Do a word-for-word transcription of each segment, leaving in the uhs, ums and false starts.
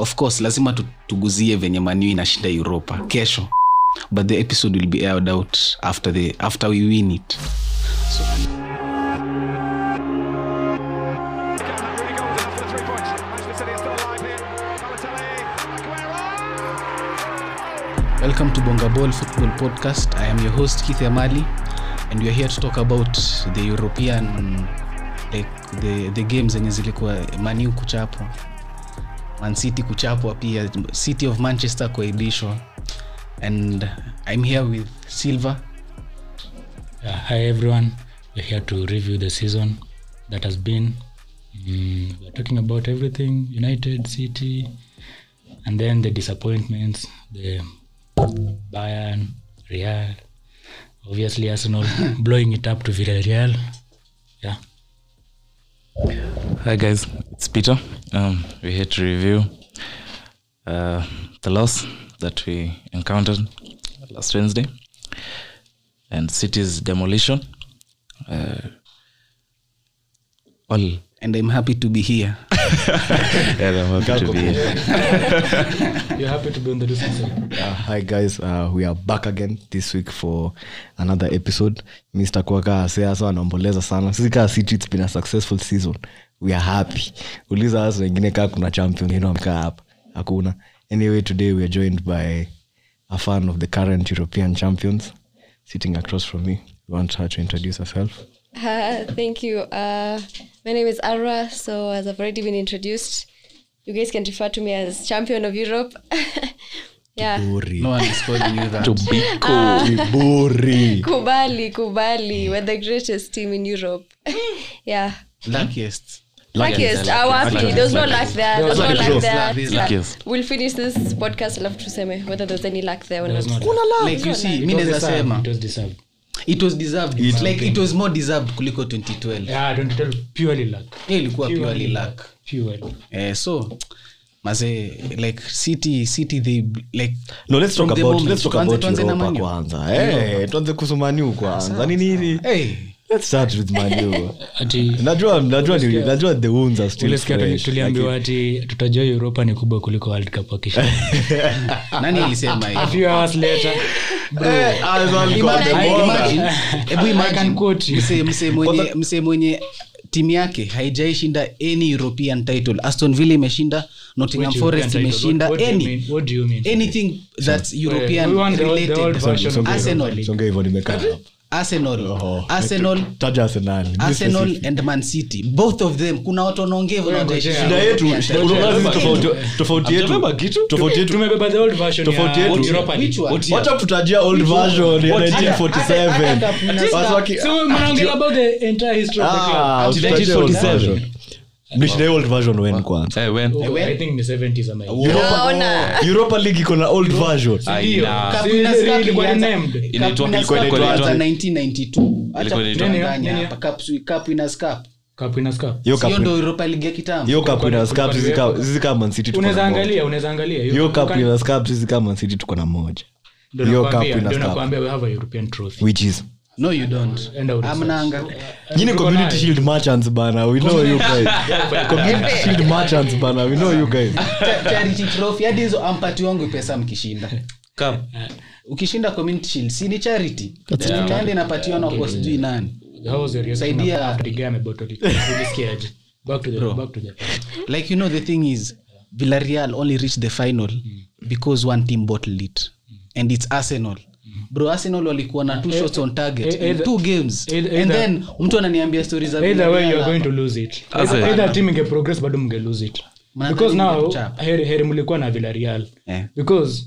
Of course, lazima tuguzie venye Man U inashinda Europa kesho. But the episode will be aired out after the after we win it. So welcome to Bonga Ball Football Podcast. I am your host Keith Amali, and we are here to talk about the European, like the the games zenye zilikuwa Man U kuchapwa, Man City kuchapwa pia, City of Manchester kuaibishwa. And I'm here with Silva. Uh, hi everyone. We're here to review the season that has been. Mm, we're talking about everything, United, City, and then the disappointments, the Bayern, Real, obviously Arsenal blowing it up to Villarreal. Yeah. Hi guys, it's Peter. Um we're here to review uh the loss that we encountered last Wednesday and City's demolition. Uh all and I'm happy to be here. Yeah, I'm happy to be here. You're happy to be on the discussion. Yeah, hi guys, uh, we are back again this week for another episode. Mister Kwaka says anaomboleza sana. Sisi kama City, it's been a successful season. We are happy. Uliza us wengine kama kuna champion hino amka hapa. Hakuna. Anyway, today we are joined by a fan of the current European champions sitting across from me. We want her to introduce herself. Uh, thank you. Uh, my name is Ara, so as I've already been introduced, you guys can refer to me as champion of Europe. Yeah. Tuburi. No one is calling you that. Tubiko. Uh, Tuburi. Kubali, Kubali. We're the greatest team in Europe. Yeah. Luckiest. Luckiest. Awasi. There's no luck there. There's no luck there. Luckiest. We'll finish this podcast alafu tuseme whether there's any luck there or not. Kuna luck. Like you see, mimi naweza sema. It was deserved. It was deserved. It like it was more deserved kuliko twenty twelve. Yeah, twenty twelve purely luck. Yeah, ilikuwa purely luck. Purely. Eh, so maze like city city they like no let's talk about moment, let's talk about Europa kwanza. Eh, tuanze kusumani huko kwanza. Nini hili? Eh, let's start with Manu. Najua najua najua the wounds are still fresh. Tuliambiwa ati tutajua Europa ni kubwa kuliko World Cup wakisha. Nani alisema hiyo? A few hours later. Imagine. Ebu imagine quote. Msemo mwenye msemo mwenye timu yake haijaishinda any European title. Aston Villa imeshinda, Nottingham Forest imeshinda, any what do you mean anything that's European related. Arsenal songe hivyo nimekata hapo. Arsenal oh, Arsenal taja Arsenal Arsenal and Man City, both of them kuna watu wanaongea na shida yetu tofauti tofauti yetu tofauti tumebeba the old version tofauti yetu wacha tutajia old version ya nineteen forty-seven. So mnaongea about the entire history of the club nineteen forty-seven. Which the old version when kwanza eh when I think in the seventies am I Europa Europa League iko na old version ndio kabla skati kwa named inaitwa nineteen ninety-two acha tunadanganya cup sui cup ina scap cup ina scap hiyo ndio Europa League ya kitambo hiyo cup ina scap sisi kama Man City unaweza angalia unaweza angalia hiyo cup ina scap sisi kama Man City tuko na moja hiyo cup ina scap nakwambia we have a European trophy which is no you don't amnanga nyine community shield merchants bana we know you guys community shield merchants bana we know you guys charity trophy hadi hizo ampati wangu pesa mkishinda cup ukishinda community shield si ni charity tunaende napatiwa na boss juu nani saidia tigame bottle tulisikia aje back to the back to the like you know the thing is Villarreal only reached the final because one team bottled it and it's Arsenal. Bro, Arsenal walikuwa na two shots on target in two games and then mtu ananiambia stories about either way you're going to lose it either team inge progress bado mnge lose it because now heri heri mlikuwa na Villarreal because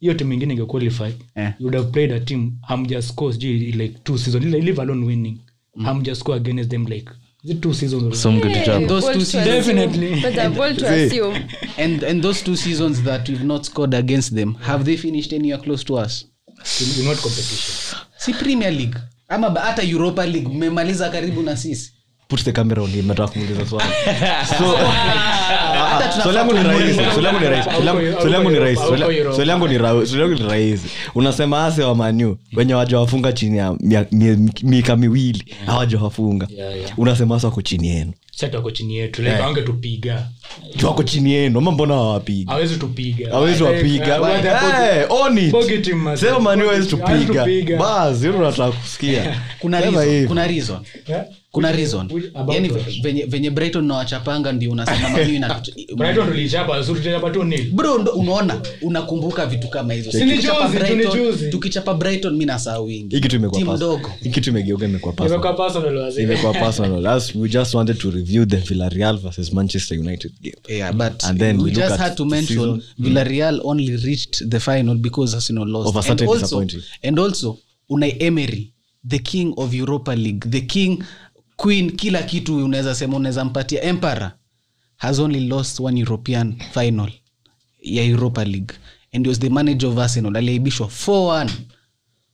hiyo team nyingine inge qualify you would have played a team hamja score like two seasons leave alone winning hamja score against them like the two seasons some good job those two seasons definitely but the goal to assume and and those two seasons that we've not scored against them have they finished anywhere close to us in not competition si Premier League ama hata Europa League mmemaliza karibu na sisi put the camera on him nataka kumuuliza swali. So swali langu ni rahisi. Swali langu ni rahisi. Swali langu ni rahisi. Swali langu ni rahisi. Swali langu ni rahisi. Unasema Ase wa Man U wenye hawajawafunga chini ya miaka miwili hawajawafunga. Unasema Ase wako chini yenu. Sasa wako chini yetu. Leo wange tupiga. Wako chini yenu. Mbona hawapiga? Hawezi tupiga. Hawezi wapiga. Eh, on it. Sema Man U hawezi tupiga. Basi hilo nataka kusikia. Kuna reason. Kuna reason. Kuna reason. Yaani venye venye Brighton na wachapanga ndio unasema mimi na Brighton tulichapa nzuri tena pato nil. Bro unaona unakumbuka vitu kama hizo. Tukichapa Brighton tukichapa Brighton mimi nasahau wingi. Hiki tumekuwa pasa. Hiki tumegeuka imekuwa pasa. Imekuwa personal wazee. Imekuwa personal. Last we just wanted to review the Villarreal versus Manchester United game. Yeah, but and then we, we just had to mention mm. Villarreal only reached the final because Arsenal lost. And also, and also Unai Emery, the king of Europa League, the king queen kila kitu unaweza sema unaweza mpatia emperor has only lost one European final ya Europa League and he was the manager of Arsenal aliibishwa four one.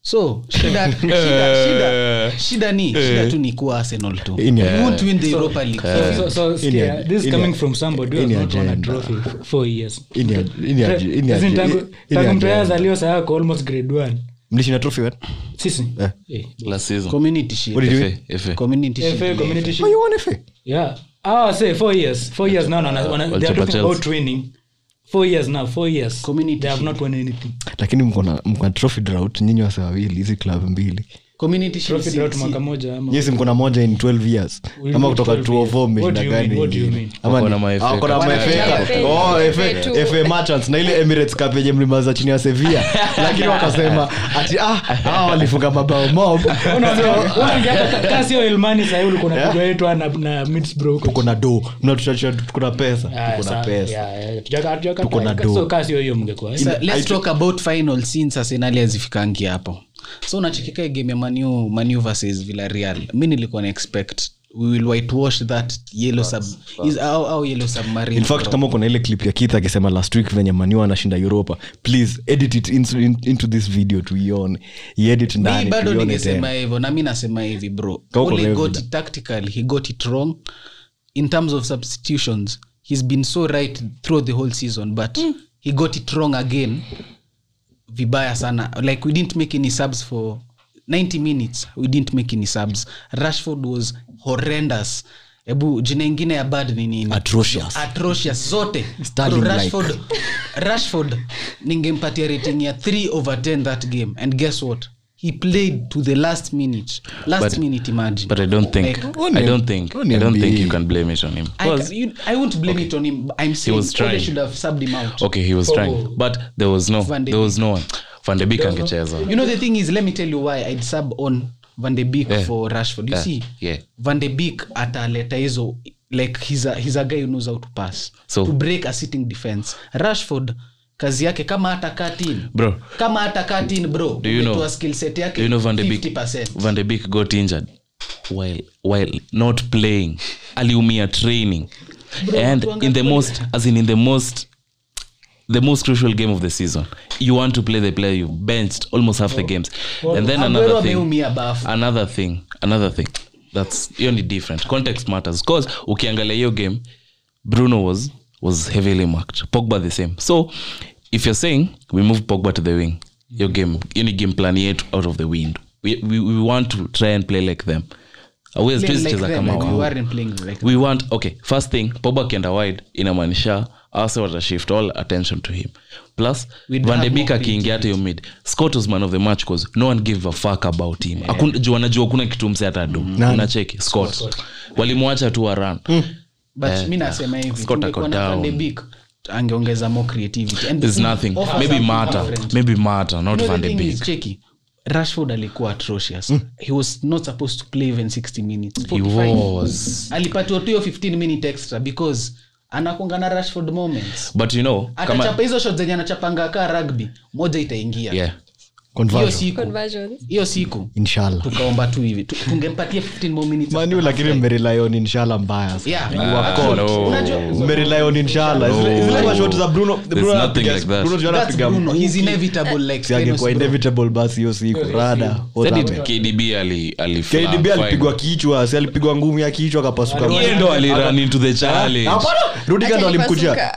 So shida shida shida shida ni shida tu ni kwa Arsenal tu yeah. Won't win the so, Europa League uh, so, so, so yeah, this is coming from somebody who has won a trophy for four years in India India India takumpea aliyosahau kwa almost grade one. Mlishinda trophy wapi? Sisi. Eh. Yeah. Last season. Community Shield. F A. F A. Community Shield. F A Community Shield. Oh, you won F A? Yeah. Ah, say four years. Four years now no, no, no. Uh, they are talking about winning. Four years now, four years. Community they have not won anything. Lakini mko na mko na trophy drought nyinyi wasa wawili hizi club mbili. Community Shield trophy drought mwaka moja ama. Yes, mko na moja in twelve years. Kama kutoka two oh four mechi na gani. Ama kuna mafa. Ah, kuna mafa. Oh, F A F A Merchants na ile Emirates Cup yenye mlimaza chini ya Sevilla. Lakini wakasema ati ah, hao walifunga mabao mob. Unaona ungeapa kasi ya Elmani sasa yule kuna kidogo yetu na Middlesbrough uko na do. Mnatuchachia tuko na pesa, tuko na pesa. Tuko na do. So kasi hiyo mngekuwa. Let's talk about final since Arsenal hazifikangi hapo. So unachekeka game ya Man U Man U versus Villarreal. Mimi nilikuwa na expect we will whitewash that yellow sub is our our yellow submarine. In fact kama kuna ile clip ya Keith akisema last week venye Man U anashinda Europa, please edit it into, in, into this video to ione. He edit ndani. Mimi bado ningesema hivyo na mimi nasema hivi bro. Ole got it tactically, he got it wrong in terms of substitutions. He's been so right through the whole season but mm. he got it wrong again. Vibaya sana, like we didn't make any subs for ninety minutes. We didn't make any subs. Rashford was horrendous. Ebu jina ingine ya bad ni nini? Atrocious. Atrocious zote. Sterling Rashford like. Rashford ningempatia rating ya three over ten that game and guess what? He played to the last minute. Last but, minute imagine. But I don't think like, I don't think I don't think you can blame it on him. Cuz I, I won't blame okay. it on him. I'm saying they should have subbed him out. Okay, he was oh. trying. But there was no there was no one. Van de Beek angecheza. You know the thing is let me tell you why I'd sub on Van de Beek yeah. for Rashford. You yeah. see? Yeah. Van de Beek ataleta hizo like he's a he's a guy who knows how to pass so, to break a sitting defense. Rashford kazi yake kama atakatin bro kama atakatin bro ndio skill set yake. Do you know Van de Beek fifty percent Van de Beek got injured while while not playing aliumia training bro, and in the most as in in the most the most crucial game of the season you want to play the player you benched almost half oh. the games oh. and then another Abuelo thing another thing another thing that's only different context matters because ukiangalia hiyo game Bruno was was heavily marked. Pogba the same. So if you're saying we move Pogba to the wing, your game any game plan yet out of the wind. We we, we want to try and play like them. Always visitors are coming. We weren't playing like we them. want okay, first thing Pogba kenda wide inamaanisha Arsenal wata shift all attention to him. Plus Van de Beek akiingia hata hiyo mid. Scott was man of the match cause no one gave a fuck about him. Hakuna wanajua kuna kitu mse hata do. Unacheki Scott. Walimwacha tu run. But yeah, mimi nasema yeah. hivi kwa Van de Beek angeongeza more creativity and there's nothing maybe Mata maybe Mata not Van de Beek cheki Rashford alikuwa atrocious mm. he was not supposed to play even sixty minutes forty-five alipatiwa tu hiyo fifteen minute extra because anakungana Rashford moments but you know kama atachapa hizo shots zenye anachapanga ka rugby moja itaingia yeah conversion hiyo siku inshallah tukaomba tu hivi tungempatia fifteen more minutes Manu lakini mmerely on inshallah mbaya mmerely on inshallah zile mashot za Bruno Bruno Bruno piga he's inevitable like yangekuwa inevitable basi hiyo siku rada K D B ali alifa K D B alipigwa kichwa si alipigwa ngumi ya kichwa akapasuka yeye ndo alirun into the challenge Rodri ndo alimkujia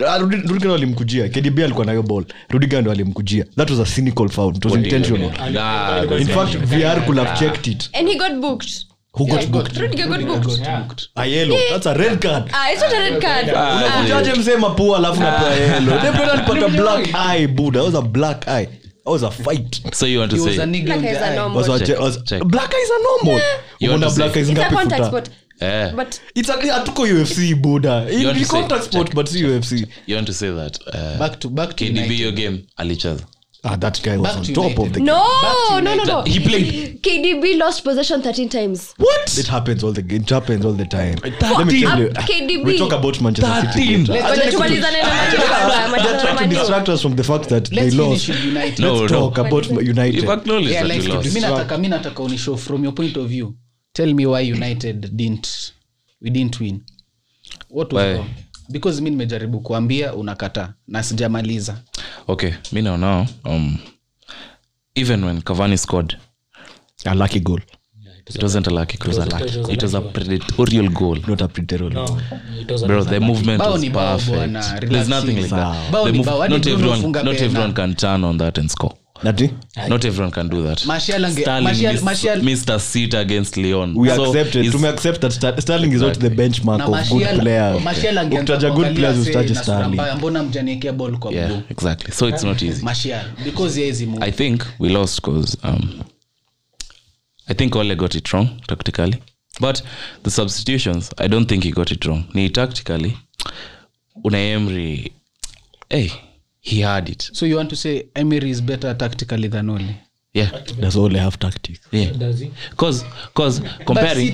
Rodri ndo alimkujia K D B alikuwa na hiyo ball Rodri ndo alimkujia that was a cynical foul it was intentional yeah, in fact V R could have checked it and he got booked who got yeah, booked Rodri got, got booked yeah. a yellow that's a red card ah it's not a red card unakujaje msema mapua alafu na pia yellow they better put a black eye buda that was a black eye that was a fight so you want to say black eyes are normal black eyes are normal una black eyes ngapi futa yeah but it's actually atuko U F C buda in contact sport but see U F C you want to say that uh, back to back to K D B your game alicheza ah that guy was back on to top United. Of the game. No no no no he played K D B lost possession thirteen times what it happens all the game it happens all the time let me tell you K D B we talk about Manchester City let's try to distract us from the fact that they lost let's no, talk no. about United yeah, like mimi nataka mimi nataka unishow from your point of view tell me why United didn't we didn't win what was wrong because mimi nimejaribu kuambia unakataa na sijamaliza okay mimi naona um even when Cavani scored a lucky goal yeah, it, was it wasn't a lucky goal it was a lucky it was a, it was a predatory goal not a predatory no it was bro the movement bao was perfect na, there's nothing like that bao move, bao not everyone not bena. Everyone can turn on that and score that not everyone can do that Martial Martial Martial Mister City against Leon we so accepted to me accept that Sterling exactly. is not the benchmark na of Martial, good player Martial angeanza good players ustaje Sterling mbona mjaniekea ball kwa blue yeah, exactly so it's not easy Martial because he is move I think we lost cause um I think Ole got it wrong tactically but the substitutions I don't think he got it wrong ni tactically una Emery hey he had it so you want to say Emery is better tactically than Ole yeah that's Ole have tactics yeah does he cause cause comparing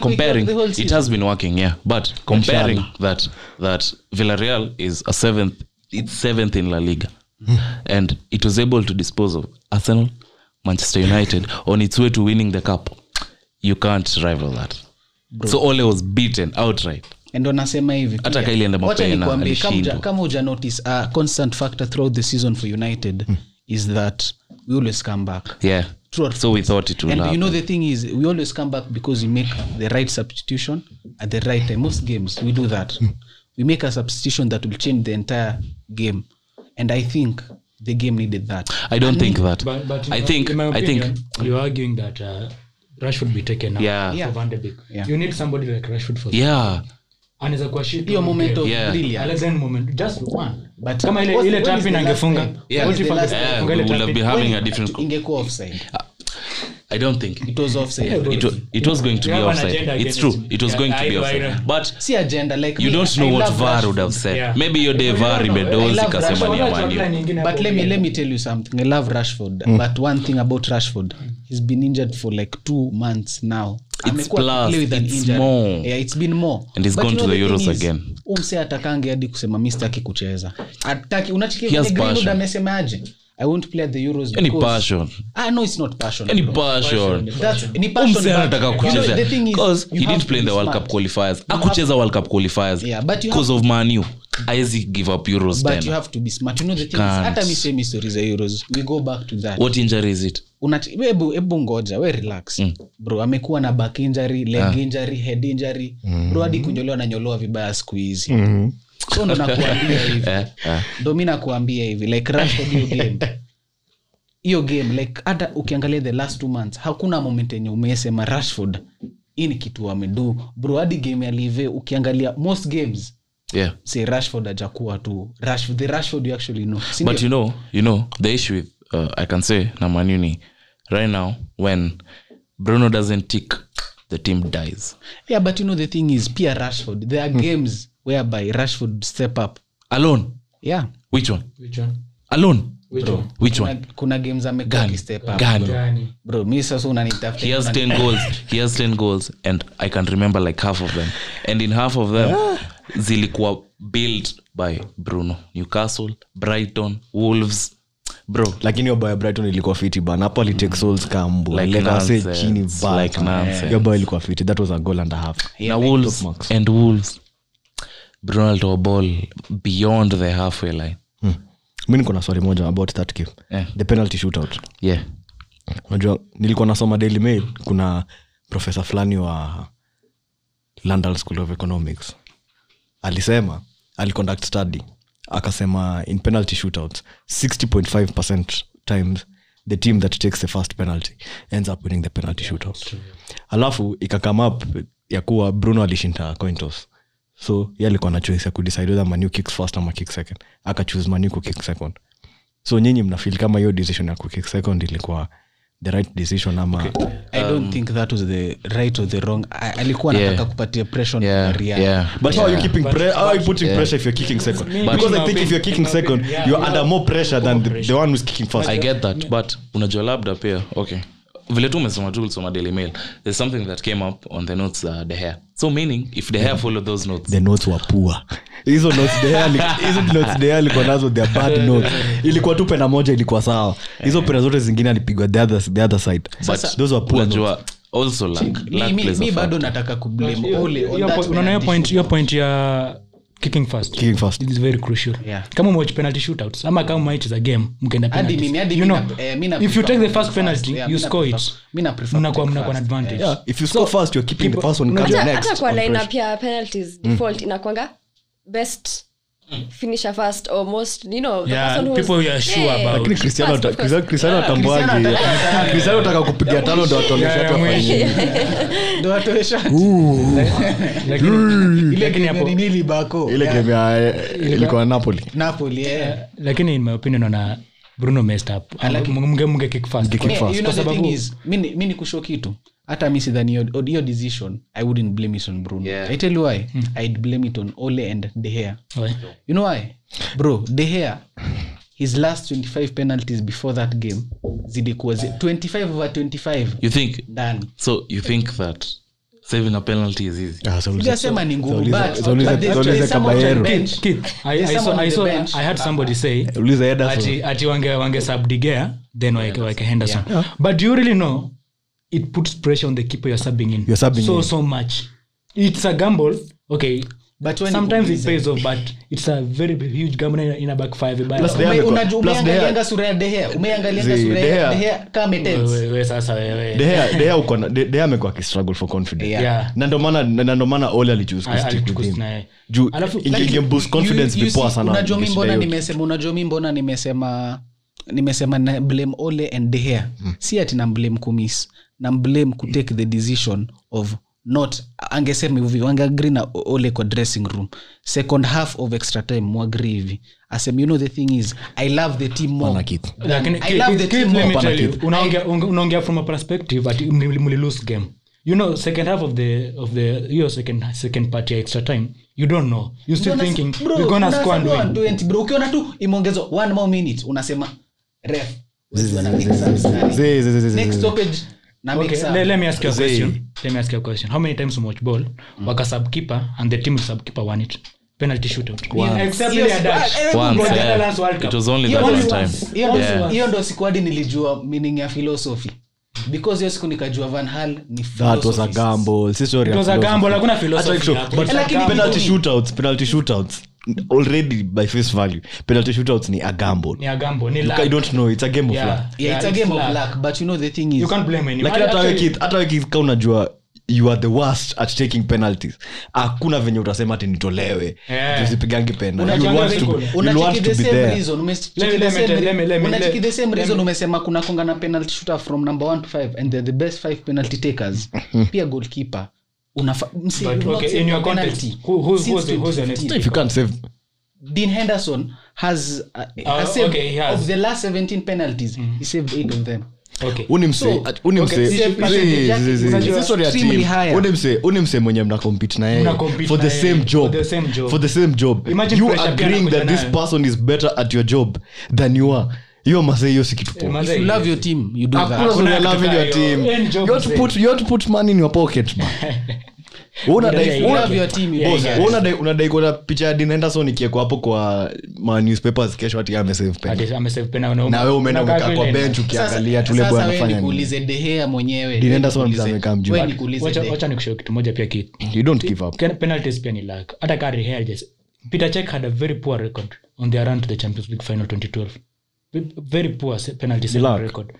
comparing it has been working yeah but comparing Inshallah. that that Villarreal is a seventh it's seventh in La Liga and it was able to dispose of Arsenal Manchester United on its way to winning the cup you can't rival that Bro. So Ole was beaten outright ndo nasema hivi hata kile enda mapema alishinda kama uja notice a constant factor throughout the season for United hmm. is that we always come back yeah throughout so we thought it would and you know the thing is we always come back because we make the right substitution at the right time most games we do that hmm. we make a substitution that will change the entire game and I think the game needed that I don't and think we, that but, but I know, think opinion, I think you are arguing that uh, Rashford be taken out yeah. yeah. for Van de Beek yeah. you need somebody like Rashford for yeah that. And is a question your moment of yeah. brilliant Alexander moment just one but kama ile ile trapin angefunga would have been having a different ingekuwa offside I don't think it was offside yeah, it, was, it was going to be offside it's true it was yeah, going to be offside but see agenda like you me, don't know I what V A R would have said yeah. maybe your day V A R imedozi kasema ni amani but let me let me tell you something I love Rashford mm. but one thing about Rashford he's been injured for like two months now amekuwa play with an injury yeah it's been more and he's but gone you know to the Euros again umse atakange hadi kusema mister akikucheza ataki unachikia Greenwood amesemaje I won't play at the Euros because any passion ah no it's not passion any passion that's any passion umse anataka kucheza because he didn't play in the World Cup qualifiers akucheza World Cup qualifiers because of Man U I see give up Euros but ten. You have to be smart you know the thing Can't. Is hata mi same story za Euros we go back to that what injury is it unahebu hebu ngoja we relax mm. bro amekuwa na back injury leg ah. injury head injury mm-hmm. bro hadi kunyolewa na nyoloa vibaya siku hizi mm-hmm. so ndo nakuambia hivi ndo mimi nakuambia hivi like Rashford hiyo game hiyo game like hata ukiangalia the last two months hakuna moment yenye umesema Rashford ini kitu amedo bro hadi game ya Live ukiangalia most games yeah say Rashford ajakuwa tu Rashford the Rashford you actually know Sindio? But you know you know the issue with uh, I can say na Manuni right now when Bruno doesn't tick the team dies yeah but you know the thing is pia Rashford there are games whereby Rashford step up alone yeah which one which one alone which bro, one which one kuna, kuna games amekuwa step up Gani. Gani. Bro mimi sasa unanitafuta he has ten goals he has ten goals and I can remember like half of them and in half of them yeah. zilikuwa built by Bruno Newcastle Brighton Wolves bro, lakini hiyo boy Brighton ilikuwa fit bana. Hapo ali take souls kambo. Like let us say chini bana. Like nonsense. Hiyo boy ilikuwa fit. That was a goal and a half. Yeah, na Wolves and Wolves. Bruno alitoa ball beyond the halfway line. Hmm. Mimi niko na story moja about that game. Yeah. The penalty shootout. Yeah. Unajua nilikuwa nasoma Daily Mail, kuna professor fulani wa London School of Economics. Alisema, aliconduct study. Akasema in penalty shootouts sixty point five percent times the team that takes the first penalty ends up winning the penalty shootout. Alafu ikakama up ya kuwa Bruno alishinda coin toss. So yeye alikuwa na choice ya kudecide whether Manu kicks first ama kick second. Aka choose Manu ku kick second. So nyinyi mnafeel kama hiyo decision ya ku kick second ilikuwa the right decision ama okay. um, I don't think that was the right or the wrong. Alikuwa yeah. anataka kupatia pressure yeah. Real. Yeah. But yeah. how are you keeping pressure? How are you putting yeah. pressure if you're kicking second? But because I think if you're kicking second, yeah. you're under more pressure than the, the one who's kicking first. I get that, yeah. but unajua labda pia. Okay. Vile tu umesema tu usoma Daily Mail. There's something that came up on the notes uh, De Gea. So meaning if De Gea yeah. followed those notes, the notes were poor. Hizo notes De Gea, hizo notes De Gea ilikuwa nazo the bad notes. Ilikuwa tu pena moja ilikuwa sawa. Hizo pena zote zingine alipigwa the other the other side. But those were poor notes. Also lack lack place. Mimi bado nataka ku blame Ole. Unaona hiyo point, hiyo point ya kicking first kicking first it is very crucial yeah. Kama umewatch penalty shootouts ama kama umewatch za game mkaenda penalty hadi mimi hadi mimi eh, mina if you take the first penalty yeah, you score it mimi na prefer mnakuwa mnakuwa an advantage yeah. Yeah. If you score so, first you're keeping people, the first one comes next hata kwa line up ya penalties mm. default inakuanga best finisher first or most you know the yeah, person who people are sure hey, about lakini Cristiano Cristiano atamboaje Cristiano ataka kupiga tano ndo atonesha tu afanye ndo atonesha lakini ile game hapo nili bako ile game ilikuwa Napoli Napoli eh lakini in my opinion na Bruno messed up mnge mnge kick fast kwa sababu mimi mimi nikusho kitu hata mimi sidhani audio decision I wouldn't blame it on Bruno yeah. I tell you why hmm. I'd blame it on Ole and De Gea why? You know why bro De Gea his last twenty-five penalties before that game zilikuwa twenty-five over twenty-five you think done so you think that saving a penalty is easy yeah, so just sema ni ngumu but uliza kama yero I saw I saw I had somebody say uliza Henderson ati wange wange sub De Gea then wake wake Henderson yeah. But do you really know it puts pressure on the keeper you're subbing in you're subbing so in. So much it's a gamble okay but when sometimes it pays off but it's a very, very huge gamble in a back five by plus unaangalia sura ya De Gea umeangalia sura ya De Gea kama tense wewe sasa wewe De Gea De Gea uko na De Gea amekuwa ki struggle for confidence na ndio maana na ndio maana Ole alichoose kustick naye juu ingeboost confidence before sana unajua mimi mbona nimesema unajua mimi mbona nimesema nimesema na blame Ole and De Gea si ati na blame Kumis na blame ku take the decision of not angesema hivi wanga agree na Ole kwa dressing room second half of extra time mwa agree hivi asem you know the thing is I love the team more lakini I love the team more unaongea unaongea from a perspective that we lose game you know second half of the of the your second second party extra time you don't know you still Jonas, thinking bro, we're going to score and win bro ukiona tu imeongezwa one more minute unasema ref next stoppage na okay, mix up. Let, let me ask you a question. Let me ask you a question. How many times you watch ball? Mm. Waka subkeeper and the team subkeeper won it. Penalty shootout. Wow. Except yes, the dash. One. Yeah. It was only that one time. Hiyo ndo siku hadi nilijua meaning ya philosophy. Because yes kunikajua Van Hal ni that was a gamble. Sisi sorry. It was a gamble. Hakuna philosophy. But penalty shootouts, penalty shootouts. Already by face value penalty shootouts ni a gamble ni a gamble ni luck. I don't know it's a game of yeah. luck yeah, yeah it's, it's a game luck. Of luck but you know the thing is you can't blame anyone like hata wiki hata wiki kauna jua you are the worst at taking penalties hakuna venye utasema ati nitolewe usipigange penalty you want to unachiki the same reason unachiki the same reason umesema kuna konga na penalty shooter from number one to five and they're the best five penalty takers pia goalkeeper una msi okay in your context who who who's the who's the next if you can't save Dean Henderson has uh, uh, has saved okay, he has. Of the last seventeen penalties mm-hmm. he saved eight of them okay unimse unimse please sorry ati unimse unimse mwenye mna compete na yeye for the same job for the same job you agreeing that this person is better at your job than you are you must say you seek to put you love your team you do that you love your team you have to put you have to put money in your pocket man Unaona dai una vya timu boss. Unaona dai unadai kwa picha ya Dean Henderson ikiweko hapo kwa ma newspapers kesho ati amesave pen. Ati amesave pen na na wewe umeenda umekaa kwa bench ukiangalia tule bwana anafanya nini. Sasa nikuulize De Gea mwenyewe. Dean Henderson amekaa mjuu. Wewe nikuulize. Wacha acha nikushoe kitu moja pia kitu. You don't give up. Can penalties pia ni lack. Hata Gary Hedges. Peter Cech had a very poor record on their run to the Champions League final twenty twelve. Very poor penalty save record.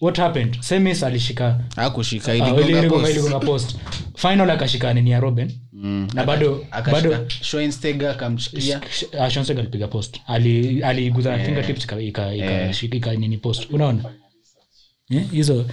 What happened? Semis alishika hakushika iligonga post. Final akashika ni ya Robben. Mm. Na bado bado Schoensteiger akamshikia. Schoensteiger alipiga post. Ali aliguza yeah. fingertips ika ikashikika yeah. nini post. Unaona? Eh hizo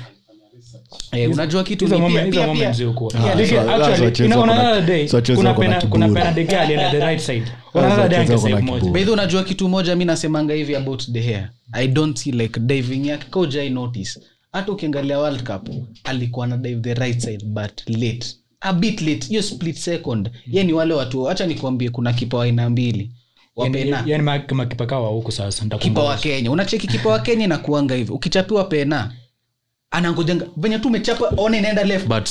eh unajua kitu ni pia pia moment zilikuwa. Actually unaona day kuna pena kuna pena De Gea alienda the right side. Unaona day angesema moja. By the unajua kitu moja mimi nasemanga hivi about De Gea. I don't see like diving yake koja I notice. Hata ukiangalia World Cup alikuwa na dive the right side but late. A bit late. You split second. Mm-hmm. Yaani wale watu acha nikwambie kuna kipa aina mbili. Wapena. Yaani kama kipa kawa huko sasa ndakumbuka. Kipa wa Kenya. Unacheki kipa wa Kenya na kuanga hivyo. Ukichapiwa pena anangojenga venye tu umechapa one inaenda left but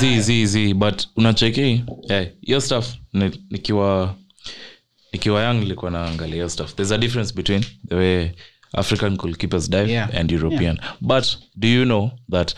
zi zi zi but unacheki eh your stuff nikiwa nikiwa young nilikuwa naangalia your stuff. There's a difference between the way African goalkeepers dive yeah. and European yeah. but do you know that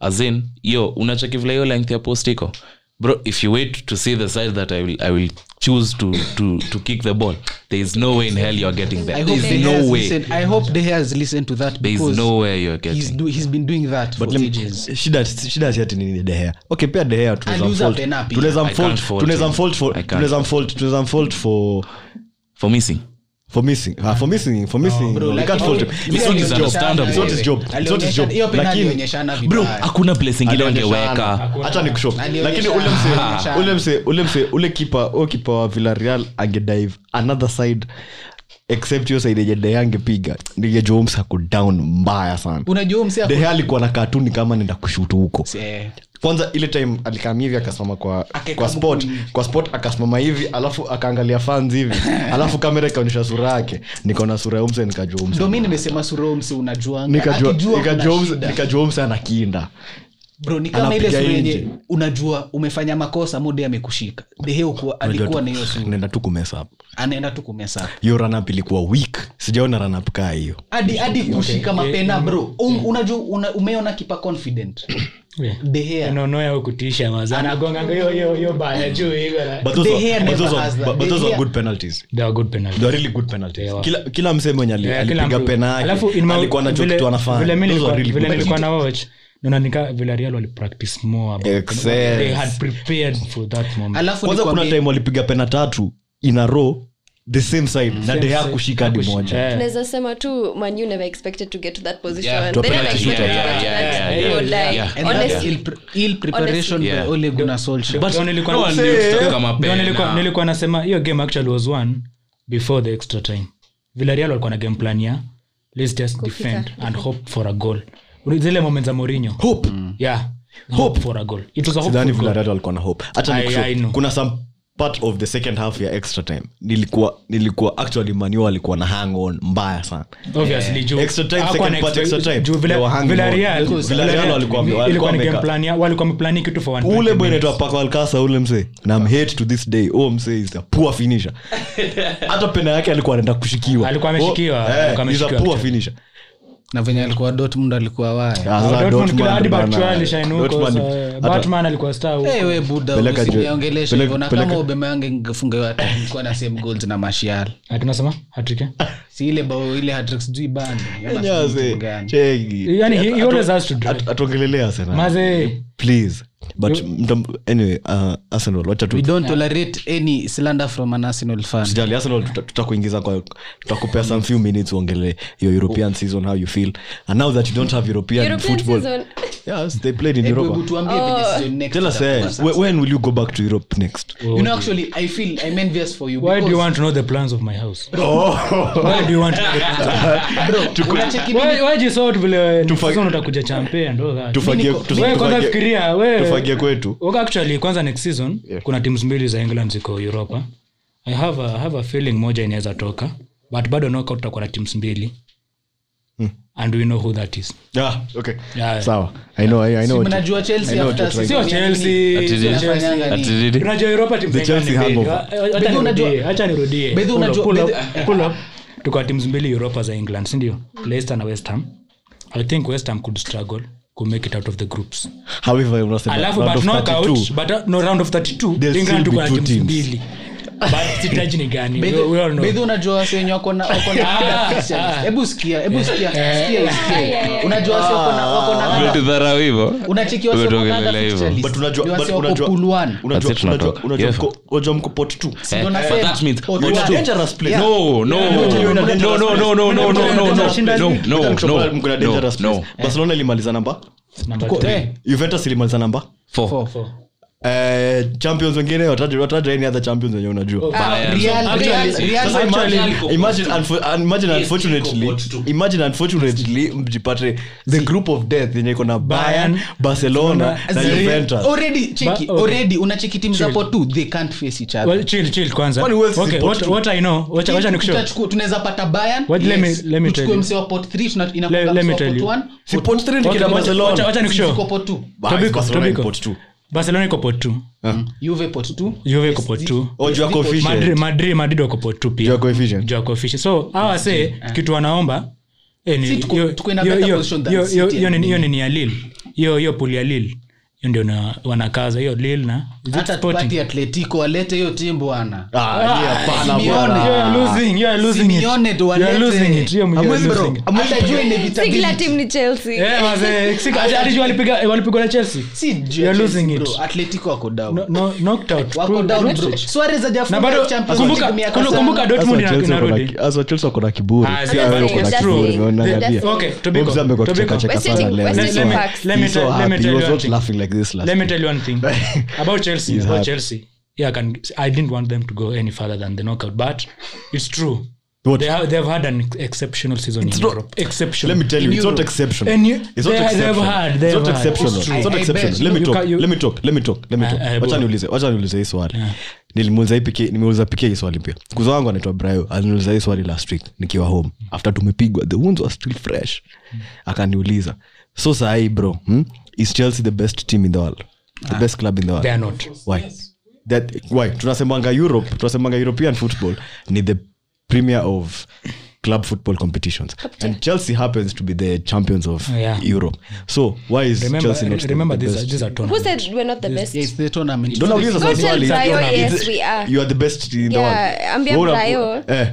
as in yo unacheki vile yo length ya post iko bro if you wait to see the side that i will i will choose to to to kick the ball there is no way in hell you are getting there. There is no way listened. I hope they has listened to that because there is no way you are getting he's do, he's been doing that but for ages shida shida yet ni De Gea okay pia De Gea tunaweza unfold tunaweza unfold for tunaweza unfold tunaweza unfold for for missing for missing ah, for missing for missing no, like, can't fault missing is a stand up so it's job so it's job lakini bro hakuna place ingine angeweka acha nikushow lakini ule mse ule mse ule mse ule kipa au kipa wa Villarreal angedive another side except you say De Gea angepiga De James haku down mbaya sana unajua mse De Gea alikuwa na katuni kama nenda kushoot huko kwanza ile time alikamia hivi akasimama kwa Ake kwa sport kumi. Kwa sport akasimama hivi alafu akaangalia fans hivi alafu kamera ikaonyesha sura yake nikaona sura ya Umse nikajua Umse ndio mimi nimesema sura ya Umse unajua nikajua nikajua Umse nikajua Umse anakinda bro ni kama ile sura yenyewe unajua umefanya makosa mode amekushika De Gea kwa alikuwa na hiyo sura anaenda tu kumesa hapo anaenda tu kumesa hapo hiyo run up ilikuwa weak sijaona run up kaa hiyo hadi hadi kushika mapena bro um, unajua una, umeona kipa confident De Gea no no ya kutisha maza anagonga hiyo hiyo hiyo baya juu hiyo De Gea but those are good penalties they are good penalties they are really good penalties yeah. kila kila msemo nyali alipiga penalty alikuwa anachokitu anafanya vile mimi nilikuwa na watch na nika Villarreal wali practice more about they had prepared for that moment kwanza kuna time walipiga pena tatu in a row the same side na De Gea kushika hadi moja tunaweza sema tu Man U never expected to get to that position yeah, and then like yeah, yeah, yeah, yeah, like yeah, yeah. And honestly yeah. ill, ill preparation yeah. by Ole Gunnar Solskjær but nilikuwa nilikuwa nilikuwa nasema hiyo game actually was won before the extra time Villarreal walikuwa na game plan ya let's just defend and hope for a goal zile moments za Mourinho hope mm. yeah hope. hope for a goal it was a hope sidhani Villarreal walikuwa na hope hata kuna some part of the second half ya extra time nilikuwa nilikuwa actually Manuel alikuwa na hang on mbaya sana obviously yeah. extra time Akwa second part extra time Villarreal Villarreal alikuwa alikuwa game plan ya walikuwa wameplan kitu for one ule boy anaitwa Paco Alcácer ule mse na I'm hate to this day oh mse is a poor finisher hata pena yake alikuwa anaenda kushikiwa alikuwa ameshikiwa alikuwa ameshikiwa is a poor finisher na venye alikuwa Dortmund alikuwa wae Dortmund hadi actually shainuko Batman alikuwa star huko eh wewe buda usiongeleshe hivyo na kama Obama yange ingefunga yote alikuwa na same goals na Martial hatunasema hatrick si ile bao ile hatrick sijui bani yaani he always has to do atuongelelea sana maze please but anyway uh, Arsenal what we don't tolerate any slander from an Arsenal fan sijali Arsenal tutakuingiza kwa tutakupea some few minutes uongelee your European season how you feel and now that you don't have European, European football season. Yes they played in Europe hebu tuambie venye season next tell us hey, when will you go back to Europe next oh, you know actually I feel I'm envious for you why do you want to know the plans of my house oh. why do you want to bro why why do you sort vile season utakuja champion ndo tufagie wewe kwanza fikiria wewe tufagie kwetu okay actually kwanza next season yeah. kuna teams mbili za England ziko Europa I have a, I have a feeling moja inaweza toka but bado knockout tutakuwa na teams mbili Hmm. And we know who that is. Yeah, okay. Yeah, sawa. I know I, I know. Mnajua Chelsea after sio Chelsea. Atididi. Unajua Europa team gani? Hata unajua, acha nirudie. Bedhu unajua kuna tuko teams mbili Europa za England, si ndio? Leicester na West Ham. I think West Ham could struggle to make it out of the groups. However, I must say but knockout, but no round of thirty-two, England tuko teams mbili. But sitaji ni gani we all know. Bedhu unajua sio wenyewe wako na wako na hebu sikia hebu sikia sikia sikia unajua sio wako na wako na hata tudharau hivyo unachikiwa sio wako hivyo but unajua but unajua unajua unajua unajua mko pot two that means pot two dangerous play no no no no no no no no no no Barcelona ilimaliza namba Juventus ilimaliza namba four eh uh, champions wengine wataje wataje any other champions wenyewe unajua Real Real Real imagine imagine unfortunately imagine unfortunately mjipate the group of death yenye iko na Bayern, Barcelona na Juventus already cheki already unacheki teams hapo tu they can't face each other well chill chill kwanza okay what what I know wacha wacha nikushow tunaweza pata Bayern let me let me tell you msiwa pot three tunat inakuwa pot one si pot three ni kila Barcelona wacha wacha nikushow pot two Barcelona pot two Barcelona iko pot two. Mm. Juve pot two. Juve iko pot two. Ojo coefficient. Madrid Madrid Madrid iko pot two pia. Ojo coefficient. Ojo coefficient. So, hawa say uh, kitu wanaomba eh ni tuko na better position than City. Yo yo yo ni ya Lille. Yo yo pool ya Lille. Hiyo ndio wanakaza hiyo Lille na hata Sporting Atletico walete hiyo team bwana. Ah, hapana bwana. You are losing, you are losing. Simeone do walete. You are losing it. Mtajua ni vita gani. Sigla team ni Chelsea. Eh, wazee, hadi walipiga walipiga na Chelsea. Si you are losing it. Atletico wako down. No, knocked out. Wako down. Suarez hajafunga Champions League. Kumbuka kumbuka Dortmund inarudi. Aso Chelsea wako na kiburi. Si wako na kiburi. Okay, to be go. To be go. Let me let me tell you. This last let me tell you one thing about Chelsea about hard. Chelsea yeah I can I didn't want them to go any further than the knockout but it's true what? they have they've had an exceptional season it's in not, Europe exceptional let me tell you it's not exceptional it's not exceptional it's not exceptional it's not exceptional let me talk let me talk let me talk let me talk acha niulize acha niulize hii swali nilimuuliza piki nimeuliza piki hii swali pia kuzo wangu anaitwa Brayo aliniuliza hii swali last week nikiwa home after tumepigwa the wounds were still fresh akaniuliza so sai bro hmm? Is Chelsea the best team in the world the ah, best club in the world they are not why yes. that why tunasemanga Europe tunasemanga European football ni the premier of club football competitions and Chelsea happens to be the champions of yeah. Europe so why is remember, Chelsea not remember the this is a tournament who said we're not the best yes the tournament don't abuse us actually yes we are you are the best in the world yeah ambia Brayo eh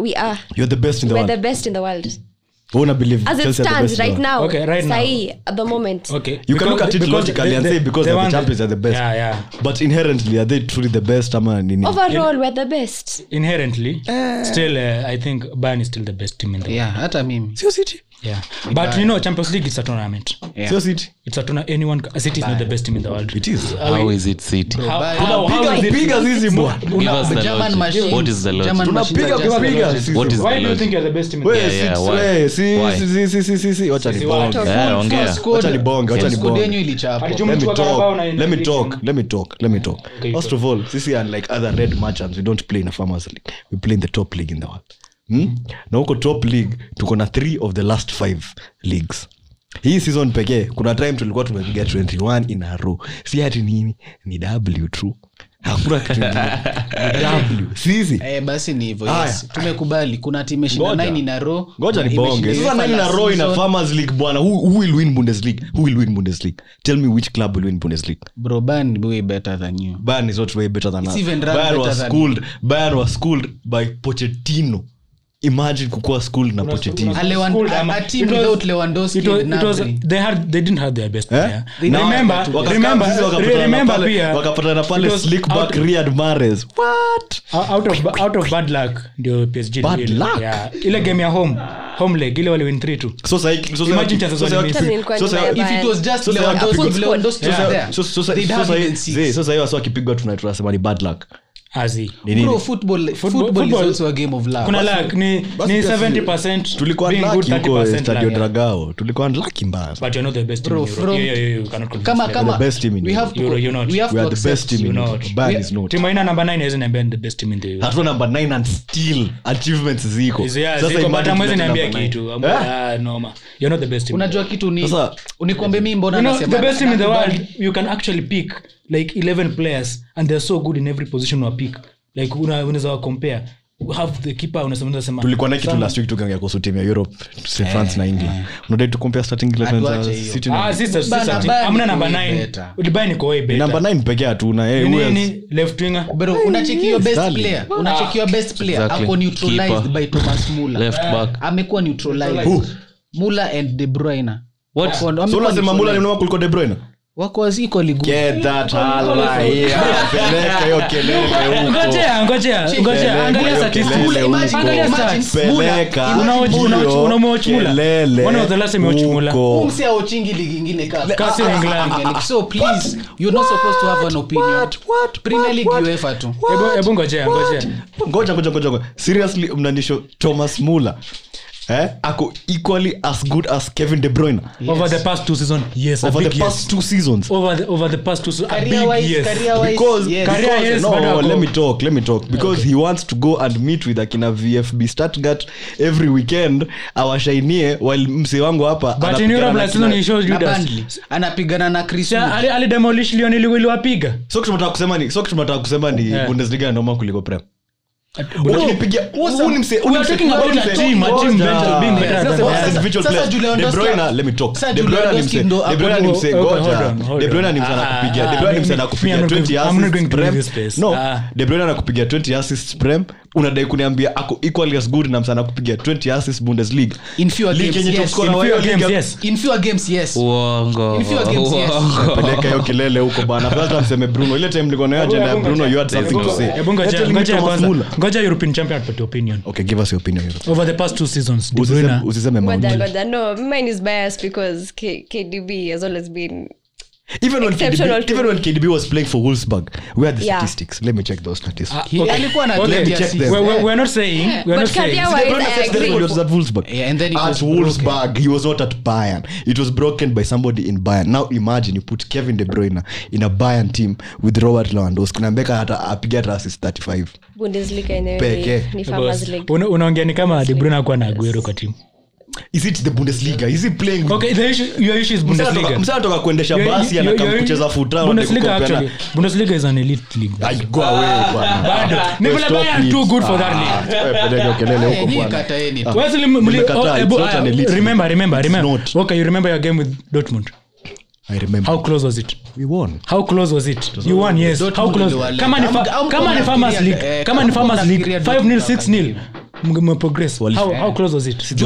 we are you are the best in the world we're the best in the world Wanna believe as Chelsea are the best right now. Okay, right now. Say at the moment. Okay. You can look at it logically and say because the champions are the best. Yeah, yeah. But inherently are they truly the best ama nini? Overall In, we're the best. Inherently. Uh, still uh, I think Bayern is still the best team in the yeah, world. Yeah, hata mimi. Sio City. Yeah. But Bayern. You know Champions League is a tournament. Yeah. Sio City. It's a tournament anyone City is Bayern. Not the best team in the world. It is. How, how is it City? How, how, how, how is it bigger hizi mo? Una German machine. What is the logic? Tunapiga kwa bigger. Why do you think you're the best team in the world? Yeah, yeah. si si si si si wacha libonge ongea wacha libonge wacha libonge ndio ilichapa let me talk let me talk let me talk first of all sisi unlike other red merchants we don't play in a farmers league we play in the top league in the world hmm? Na huko top league tuko na three of the last five leagues hii season pekee kuna time tulikuwa tumepiga twenty-one in a row si hati nini ni w true hakuna kitu w sisi eh basi ni hivyo yes tumekubali kuna timu ishirini na nane na row ngoja ni bonge sasa nani na row ina Farmers League bwana who, who will win Bundesliga who will win Bundesliga tell me which club will win Bundesliga bro Bayern way better than you Bayern is not way better than us Bayern was schooled Bayern was schooled by Pochettino imagine kukua school na Pochettino a team without Lewandowski it was they had they didn't have their best player eh? no, remember remember remember pia wakapatana pale slick back Riyad Mahrez what out of out of bad luck ndio P S G bad luck yeah ile game ya home home leg ile wale win three two so say so imagine so say if it was just Lewandowski Lewandowski so say so say so say wasipigwa tunasema ni bad luck Azi. Bro, football, football football is also a game of luck. Kuna luck ni ni seventy percent tulikuwa lucky, thirty percent Stadio Dragao. Tulikuwa lucky mbaya. But you're not the best bro, team. Bro, yeah, yeah, you cannot compare. Kama kama we have to, you're not. We have we are the best team. But is not. Timu ina number nine isn't even the best team in the world. Hatu number nine and still achievements ziko. Sasa imagine mwezi niambia kitu. Ah, noma. You're not the best team. Unajua kitu ni unikwambie mimi mbona nasema the best team in the world you can actually pick like eleven players and they're so good in every position you pick like una unaweza compare half the keeper unasema sema tulikuwa na kitu last week tukanga kwa team ya Europe to France na England unadai to compare starting eleven City ah sister sister amna number nine ulibaini kwa way better number nine pekee tu una yeye left winger bro unacheki your best player unacheki your best player ako neutralized by Thomas Muller left back amekuwa neutralized Muller and De Bruyne what so unasema Muller ni mnoma kuliko De Bruyne wako waziko ligu get that all right peleka hiyo kelele ngojea ngojea ngojea angalia statistics angalia stats peleka unaojua unamochula one of the last meochula umsi aochingi ligi nyingine kama kasi England so please you're not supposed to have an opinion Premier League UEFA tu hebu ngojea ngojea ngoja ngoja ngoja seriously mnanisho Thomas Muller eh ako equally as good as Kevin De Bruyne yes. over the past two seasons yes over the yes. past two seasons over the, over the past two seasons career-wise yes. career-wise because, yes. because career-wise no, no let me talk let me talk because okay. he wants to go and meet with akina V F B Stuttgart every weekend awashainie while mse wangu hapa but in Europe last season he shows Judas anapigana na Cristiano ali, ali demolish Lionel iliwapiga so tunataka kusema ni so tunataka kusema ni yeah. Bundesliga noma kuliko Prem unakipigia uni mse we are talking about a team a team mental being individual players De Bruyne let me talk De Bruyne ni mse De Bruyne ni mse goja De Bruyne ni mse anakupigia De Bruyne ni mse anakupigia twenty assists no De Bruyne anakupigia twenty assists Prem unadai kuniambia ako equally as good na mse anakupigia twenty assists Bundesliga in fewer games in fewer games yes uongo in fewer games yes peleka hiyo kelele huko bana brother mseme Bruno ile time nilikuwa nayo agenda Bruno you had something to say ngoja kwanza ngoja European champion for the opinion okay give us your opinion Europe. Over the past two seasons De Bruyne usiseme maoni no mine is biased because K- KDB has always been even when K D B, even when K D B was playing for Wolfsburg where the yeah. statistics let me check those statistics alikuwa uh, okay. okay. okay. we we we're not saying we're but not saying he was at Wolfsburg yeah, and then he was at Wolfsburg broken. He was not at Bayern it was broken by somebody in Bayern now imagine you put Kevin De Bruyne in a Bayern team with Robert Lewandowski na mbeka hata apiga assist thirty-five Bundesliga yenyewe ni Farmers League unaongea ni kama De Bruyne alikuwa na Aguero kwa timu is it the Bundesliga is he playing with... okay the issue your issue is Bundesliga msana toka kuendesha basi anakuja kucheza futsal Bundesliga actually Bundesliga is an elite league I go away bwana bado ni vile Bayern too good for that league kelele huko bwana Wesley remember remember remember okay you remember your game with Dortmund I remember how close was it we won how close was it you won yes how close kama ni kama ni Farmers League kama ni Farmers League five nil six nil mgumu progress wali how, how close was it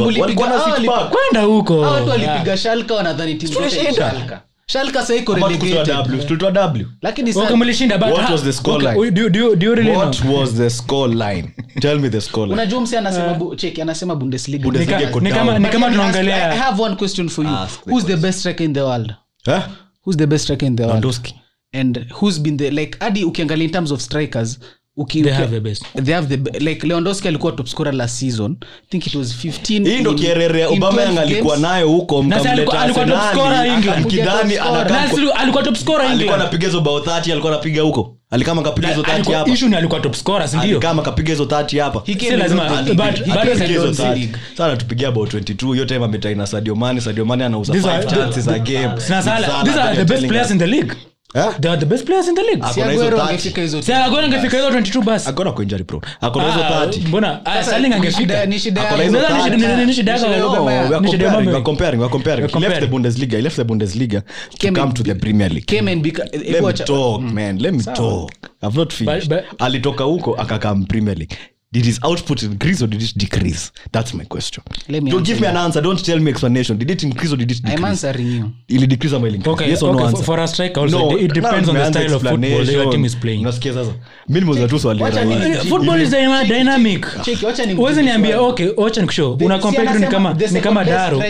kwenda huko watu walipiga Schalke wanadhani timu yote Schalke Schalke sasa iko relegated tulitoa W lakini sasa wakamlishinda but what was the score line do do do you really know what was the score line tell me the score line unajua msi anasema cheki anasema Bundesliga ni kama ni kama tunaangalia I have one question for you who's the best striker in the world huh who's the best striker in the world Lewandowski and who's been the like hadi ukiangalia in terms of strikers Okay, they have the best they have the like Lewandowski alikuwa top scorer last season I think it was fifteen hii ndio kiererea Aubameyang alikuwa nayo huko mkamleta alikuwa top scorer England kidani anataka alikuwa top scorer England alikuwa anapiga hizo bao thirty alikuwa anapiga huko alikama kapiga hizo thirty hapa issue ni alikuwa top scorer si ndio kama kapiga hizo thirty hapa si lazima bado hizo sana tupigia bao twenty-two yote time ametaina Sadio Mane Sadio Mane anauza five chances a game these are the best players in the league yeah they are the best players in the league Aguero angefika hizo si Aguero angefika hizo twenty-two basi Aguero kwa injury pro Aguero hizo thirty mbona Sterling angefika ni shida Aguero hizo thirty ni shida we are comparing we are comparing he left the Bundesliga he left the Bundesliga to come to the Premier League came and let me talk man let me talk I've not finished alitoka huko akakaa Premier League Did his output increase or did it decrease? That's my question. Let me don't give me an answer. Don't tell me explanation. Did it increase or did it decrease? I'm answering you. Ili decrease ama ili increase? Okay, yes or okay, no answer? For a striker also, no, it depends no, on the style of football your team is playing. Unasikia sasa? Mimi mmoja tu swali. Football is dynamic. Cheki, acha ni. Wewe niambia okay, acha nikushow. Una compare ni kama ni kama Daro.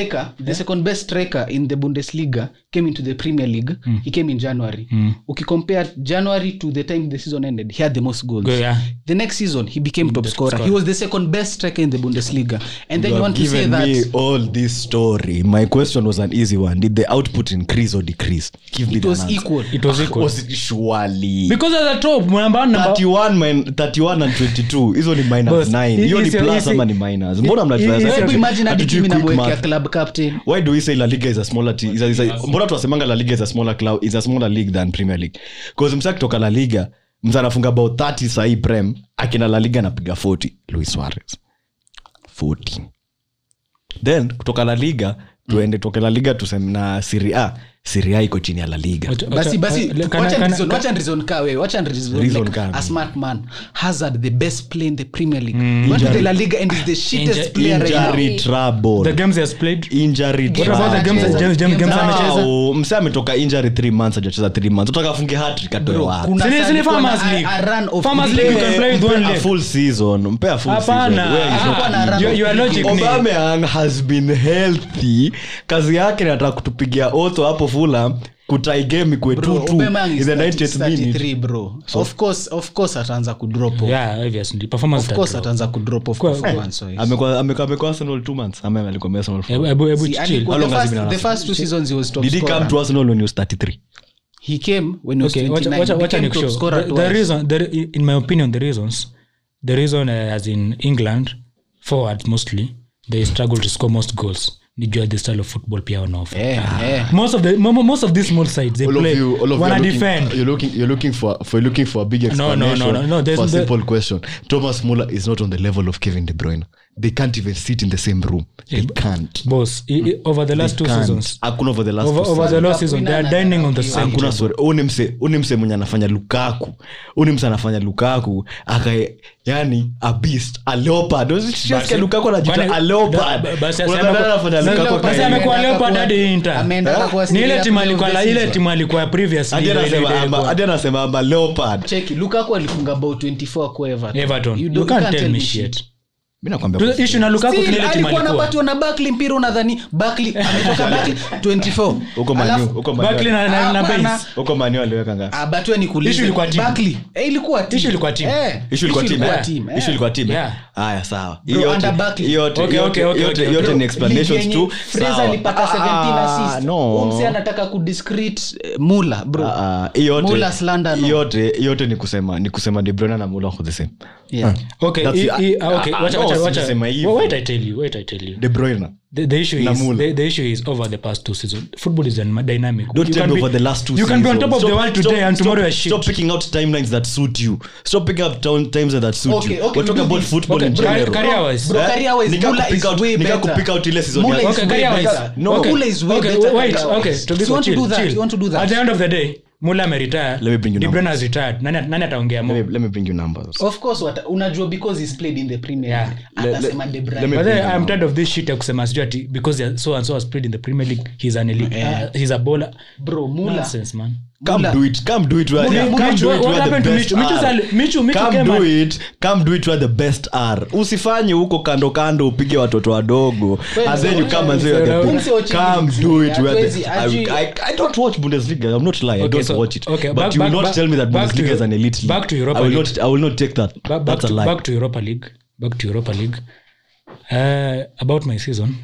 The second best striker in the Bundesliga came into the Premier League. Mm. He came in January. Mm. Ukicompare January to the time the season ended, he had the most goals. Go, yeah. The next season he became top scorer. He was the second best striker in the Bundesliga. And then you, you want to say that... You have given me all this story. My question was an easy one. Did the output increase or decrease? Give me the answer. It was equal. It was equal. Was it surely? Because at the top, thirty-one and twenty-two is only minus nine. You're only plus and minus. Mbona mnajua? Imagine hadi team inawekea club captain. Why do we say La Liga is a smaller team? Mbona tunasemanga La Liga is a smaller club, is a smaller league than Premier League? Because msaki toka La Liga, mza anafunga about thirty sahi prem, akina La Liga anapiga forty. Luis Suarez. forty. Then, kutoka La Liga, tuende toka La Liga, tuseme na Serie A. Serie A iko chini ya La Liga. What, basi, basi, watch and reason, watch and reason ka wewe, watch and reason, reason like, a smart man. Hazard, the best player in the Premier League. Mm. Went to the La Liga and is the shittest player right now. Injury trouble. The games he has played? Injury trouble. What about the games that James James amecheza? Msema ametoka injury three months, hajacheza three months. Utaka afunge hat-trick atoe wapi? Seriously, Farmers League. Farmers League you can play with one leg. A full season. Mpe a full season. Hapana. You are logic. Aubameyang has been healthy. Kazi yake anataka kutupigia auto hapo Fulham kutai game kwe two two in the ninetieth minute bro. So of course of course ataanza ku drop off. Yeah, obviously performance of course ataanza ku drop off performance so. Amekuwa amekuwa Arsenal two months. Amekuwa alikuwa Arsenal for. Ebu ebu chill. The first two seasons he was top scorer. Did he come to Arsenal when he was thirty-three? He came when he was twenty-nine. Okay, watch watch top scorer. The reason the in my opinion the reasons the reason uh, as in England forward mostly they struggle to score most goals. Nijua the style of football pia wanaofa. Yeah, ah. yeah. Most of the most of these small sides they all play. You, all of you are defend. Looking, you're looking you're looking for for looking for a big explanation. No, no, no, no, no. There's a simple the... question. Thomas Muller is not on the level of Kevin De Bruyne. They can't even sit in the same room. They yeah, can't. Boss, mm. over the last they two can't. seasons. Hakuna over the last over, two over seasons. Over the last season they are dining on the same. Hakuna sorry. Unimse unimse mwenye anafanya Lukaku. Unimse anafanya Lukaku akae yani a beast, a leopard. Does she say Lukaku anajiita a leopard? Basi anafanya Basi amekuwa Leopard hadi Inter. Ni ile timu alikuwa la ile timu alikuwa previously. Hadi anasema hadi anasema amba Leopard. Check Lukaku alifunga about twenty-four kwa Everton. Everton. You, you can't tell me shit. Mimi nakwambia. Issue na Lukaku ni ile timu alikuwa. Alikuwa anapatiwa na Barkley mpira unadhani Barkley ametoka Barkley twenty-four. Huko Manu, huko Manu. Barkley na na base. Huko Manu aliweka ngapi? Ah batwe ni kulisha. Issue ilikuwa timu. Barkley. Eh ilikuwa timu. Issue ilikuwa timu. Issue ilikuwa timu. Issue ilikuwa timu. Haya sawa. Hiyo yote okay okay okay yote ni explanations tu. Fraser alipata seventeen assists. Umse anataka ku discredit Muller bro. Hiyo yote yote yote ni kusema ni kusema De Bruyne na Muller wako the same. Yeah. Okay. Okay. What did I tell you? What did I tell you? De Bruyne. The, the issue is the, the issue is over the past two seasons. Football is dynamic. Don't you tell me over the last two you seasons. You can be on top of stop, the world today stop, and tomorrow is shit. Stop picking out timelines that suit you. Stop picking up times that suit okay, you. Okay, we're talking about football okay, in general. Career-wise. Bro, career-wise, Mula is way better. Nika kupick out ile season yako. Okay, career-wise. No, Mula is way better. Wait, okay. You want to do that? You want to do that? At the end of the day, Muller me retire. Let me bring you numbers. De Bruyne has retired. Nani nani ataongea more? Let me bring you numbers. Of course what unajua because he's played in the Premier League. Yeah. Atasema De Bruyne. But then, I'm tired of this shit ya kusema sijui because so and so has played in the Premier League. He's an elite. Yeah. Uh, he's a baller. Bro, Muller. Nonsense, man. Come Mula. do it. Come do it where right? yeah. come do it where the best are. Michu, Michu, come do it. Come do it where the best are. Usifanye huko kando kando upige watoto wadogo. And then you come and say the come do it where the I I don't watch Bundesliga. I'm not lying. I don't watch it. But you will not tell me that Bundesliga is an elite league. Back to Europa League. I will not I will not take that. That's a lie. Back to Europa League. Back to Europa League. Uh about my season.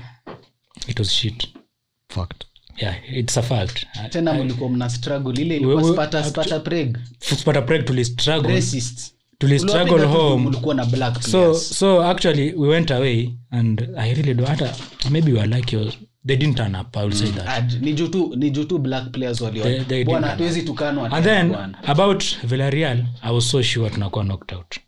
It was shit. Fact. Yeah, it's a fact. Tena mlikuwa mna struggle ile ilikuwa Sparta Sparta Prague. Sparta Prague to struggle. Racist. To struggle home. Mlikuwa na black players. So so actually we went away and I really do hata maybe we were like your they didn't turn up I would mm. say that. Ni juu tu ni juu tu black players walio. Bwana tuwezi tukana. And then about Villarreal I was so sure tunakuwa knocked out.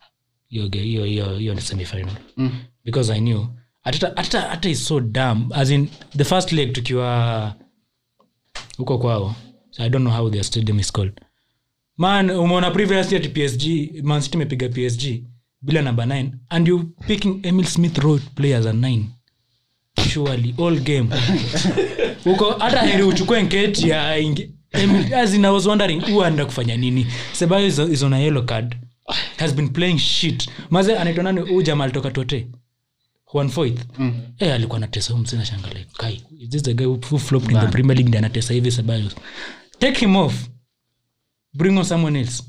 Yo yo yo yo in the semi final. Mm. Because I knew Arteta Arteta Arteta is so dumb as in the first leg tukiwa huko kwao. So I don't know how their stadium is called. Man, umeona previously at P S G, Man City mepiga P S G. bila number nine, and you picking Emile Smith Rowe play as a nine, surely all game uko hata heri uchukue nketi ya inge. As in I was wondering who anda kufanya nini. Sebayo is, is on a yellow card, has been playing shit. Maze anaitona ni huyu jamaa alitoka tote one fourth. Mm. Eh, alikuwa anatesa huyu msina shangalia. Kai, is this the guy who flopped in the Premier League and anatesa hivi Sebayo? Take him off. Bring on someone else.